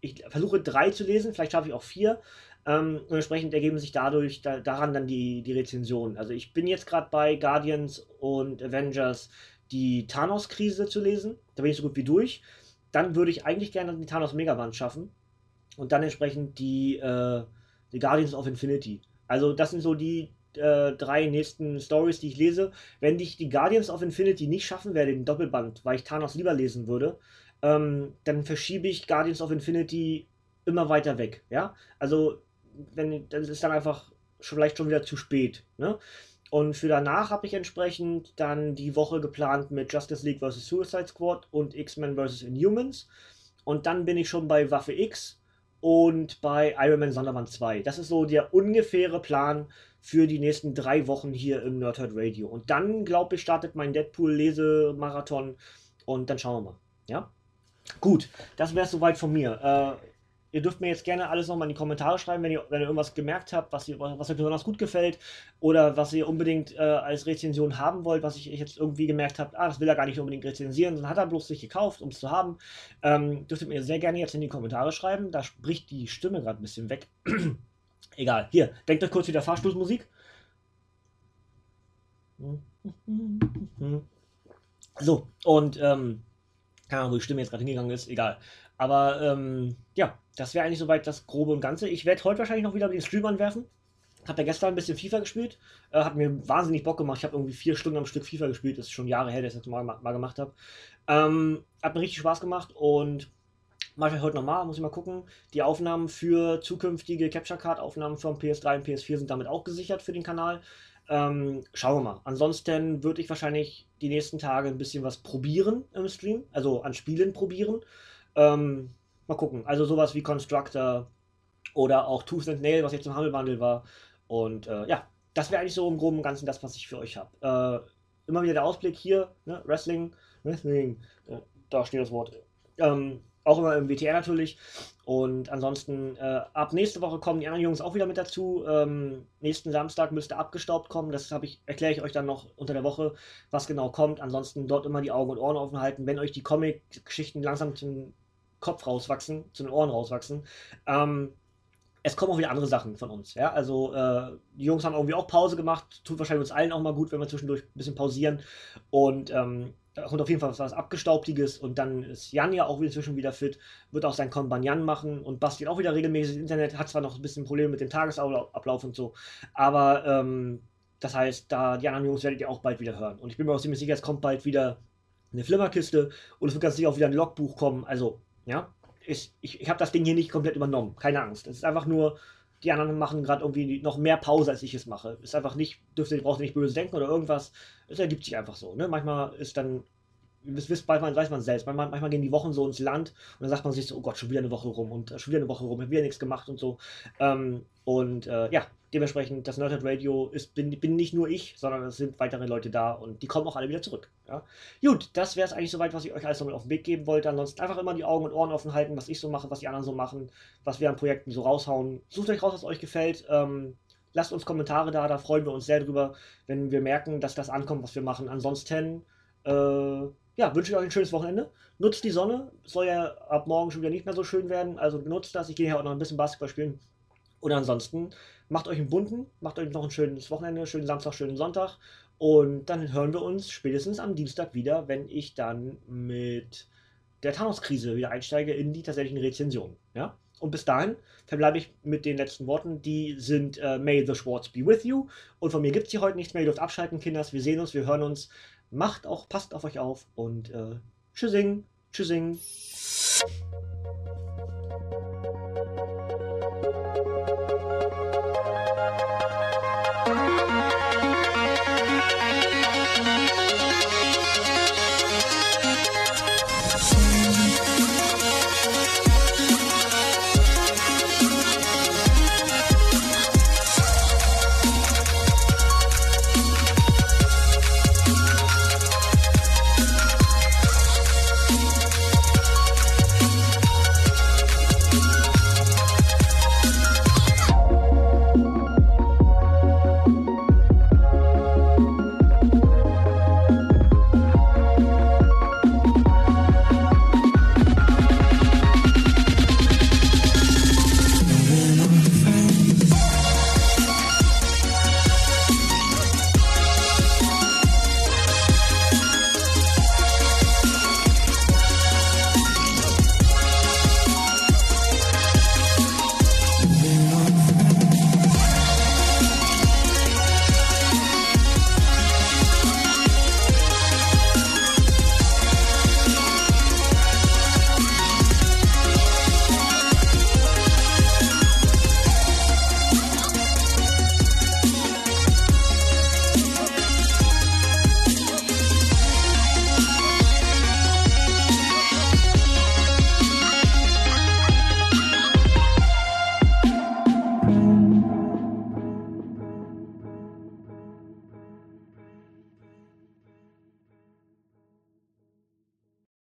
ich versuche 3 zu lesen, vielleicht schaffe ich auch 4. Und entsprechend ergeben sich dadurch daran dann die Rezensionen. Also ich bin jetzt gerade bei Guardians und Avengers die Thanos-Krise zu lesen. Da bin ich so gut wie durch. Dann würde ich eigentlich gerne die Thanos-Megaband schaffen. Und dann entsprechend die Guardians of Infinity. Also das sind so die 3 nächsten Stories, die ich lese. Wenn ich die Guardians of Infinity nicht schaffen werde, den Doppelband, weil ich Thanos lieber lesen würde, dann verschiebe ich Guardians of Infinity immer weiter weg. Ja? Also das ist dann einfach vielleicht schon wieder zu spät. Ne? Und für danach habe ich entsprechend dann die Woche geplant mit Justice League vs. Suicide Squad und X-Men vs. Inhumans. Und dann bin ich schon bei Waffe X und bei Iron Man Sondermann 2. Das ist so der ungefähre Plan für die nächsten 3 Wochen hier im NerdHerd Radio. Und dann, glaube ich, startet mein Deadpool-Lesemarathon und dann schauen wir mal. Ja? Gut, das wäre es soweit von mir. Ihr dürft mir jetzt gerne alles nochmal in die Kommentare schreiben, wenn ihr irgendwas gemerkt habt, was euch besonders gut gefällt oder was ihr unbedingt als Rezension haben wollt, was ich jetzt irgendwie gemerkt habe, das will er gar nicht unbedingt rezensieren, sondern hat er bloß sich gekauft, um es zu haben. Dürft ihr mir sehr gerne jetzt in die Kommentare schreiben, da spricht die Stimme gerade ein bisschen weg. Egal, hier, denkt euch kurz wieder Fahrstuhlmusik. So, und keine Ahnung, wo die Stimme jetzt gerade hingegangen ist, egal. Aber ja, das wäre eigentlich soweit das Grobe und Ganze. Ich werde heute wahrscheinlich noch wieder mit den Stream anwerfen. Hab ja gestern ein bisschen FIFA gespielt. Hat mir wahnsinnig Bock gemacht. Ich habe irgendwie 4 Stunden am Stück FIFA gespielt. Das ist schon Jahre her, dass ich das mal gemacht habe. Hat mir richtig Spaß gemacht und mache ich heute nochmal. Muss ich mal gucken. Die Aufnahmen für zukünftige Capture-Card-Aufnahmen von PS3 und PS4 sind damit auch gesichert für den Kanal. Schauen wir mal. Ansonsten würde ich wahrscheinlich die nächsten Tage ein bisschen was probieren im Stream. Also an Spielen probieren. Mal gucken, also sowas wie Constructor oder auch Tooth and Nail, was jetzt im Humble-Bundle war. Und ja, das wäre eigentlich so im Groben und Ganzen das, was ich für euch habe. Immer wieder der Ausblick hier, ne? Wrestling, da steht das Wort. Auch immer im WTR natürlich. Und ansonsten, ab nächste Woche kommen die anderen Jungs auch wieder mit dazu. Nächsten Samstag müsste abgestaubt kommen. Das erkläre ich euch dann noch unter der Woche, was genau kommt. Ansonsten dort immer die Augen und Ohren offen halten. Wenn euch die Comic-Geschichten langsam zum Kopf rauswachsen, zu den Ohren rauswachsen, es kommen auch wieder andere Sachen von uns. Ja? Also die Jungs haben irgendwie auch Pause gemacht. Tut wahrscheinlich uns allen auch mal gut, wenn wir zwischendurch ein bisschen pausieren. Und da kommt auf jeden Fall was Abgestaubtiges und dann ist Jan ja auch inzwischen wieder fit, wird auch sein Kanban Jan machen und bastelt auch wieder regelmäßig ins Internet, hat zwar noch ein bisschen Probleme mit dem Tagesablauf und so, aber das heißt, da die anderen Jungs werdet ihr auch bald wieder hören und ich bin mir auch ziemlich sicher, es kommt bald wieder eine Flimmerkiste und es wird ganz sicher auch wieder ein Logbuch kommen, also ja, ich habe das Ding hier nicht komplett übernommen, keine Angst, es ist einfach nur, die anderen machen gerade irgendwie noch mehr Pause, als ich es mache. Ist einfach nicht, braucht ihr nicht böse denken oder irgendwas. Es ergibt sich einfach so. Ne? Manchmal ist dann, weiß man selbst, manchmal gehen die Wochen so ins Land und dann sagt man sich so, oh Gott, schon wieder eine Woche rum und schon wieder eine Woche rum, ich habe wieder nichts gemacht und so. Ja, dementsprechend, das NerdHerd Radio bin nicht nur ich, sondern es sind weitere Leute da und die kommen auch alle wieder zurück. Ja? Gut, das wäre es eigentlich soweit, was ich euch alles noch mit auf den Weg geben wollte. Ansonsten einfach immer die Augen und Ohren offen halten, was ich so mache, was die anderen so machen, was wir an Projekten so raushauen. Sucht euch raus, was euch gefällt. Lasst uns Kommentare da freuen wir uns sehr drüber, wenn wir merken, dass das ankommt, was wir machen. Ansonsten, ja, wünsche ich euch ein schönes Wochenende. Nutzt die Sonne, es soll ja ab morgen schon wieder nicht mehr so schön werden, also nutzt das. Ich gehe ja auch noch ein bisschen Basketball spielen. Und ansonsten macht euch einen bunten, macht euch noch ein schönes Wochenende, schönen Samstag, schönen Sonntag. Und dann hören wir uns spätestens am Dienstag wieder, wenn ich dann mit der Thanos-Krise wieder einsteige in die tatsächlichen Rezensionen. Ja? Und bis dahin verbleibe ich mit den letzten Worten. Die sind May the Schwartz be with you. Und von mir gibt es hier heute nichts mehr. Ihr dürft abschalten, Kinders. Wir sehen uns, wir hören uns. Passt auf euch auf und tschüssing.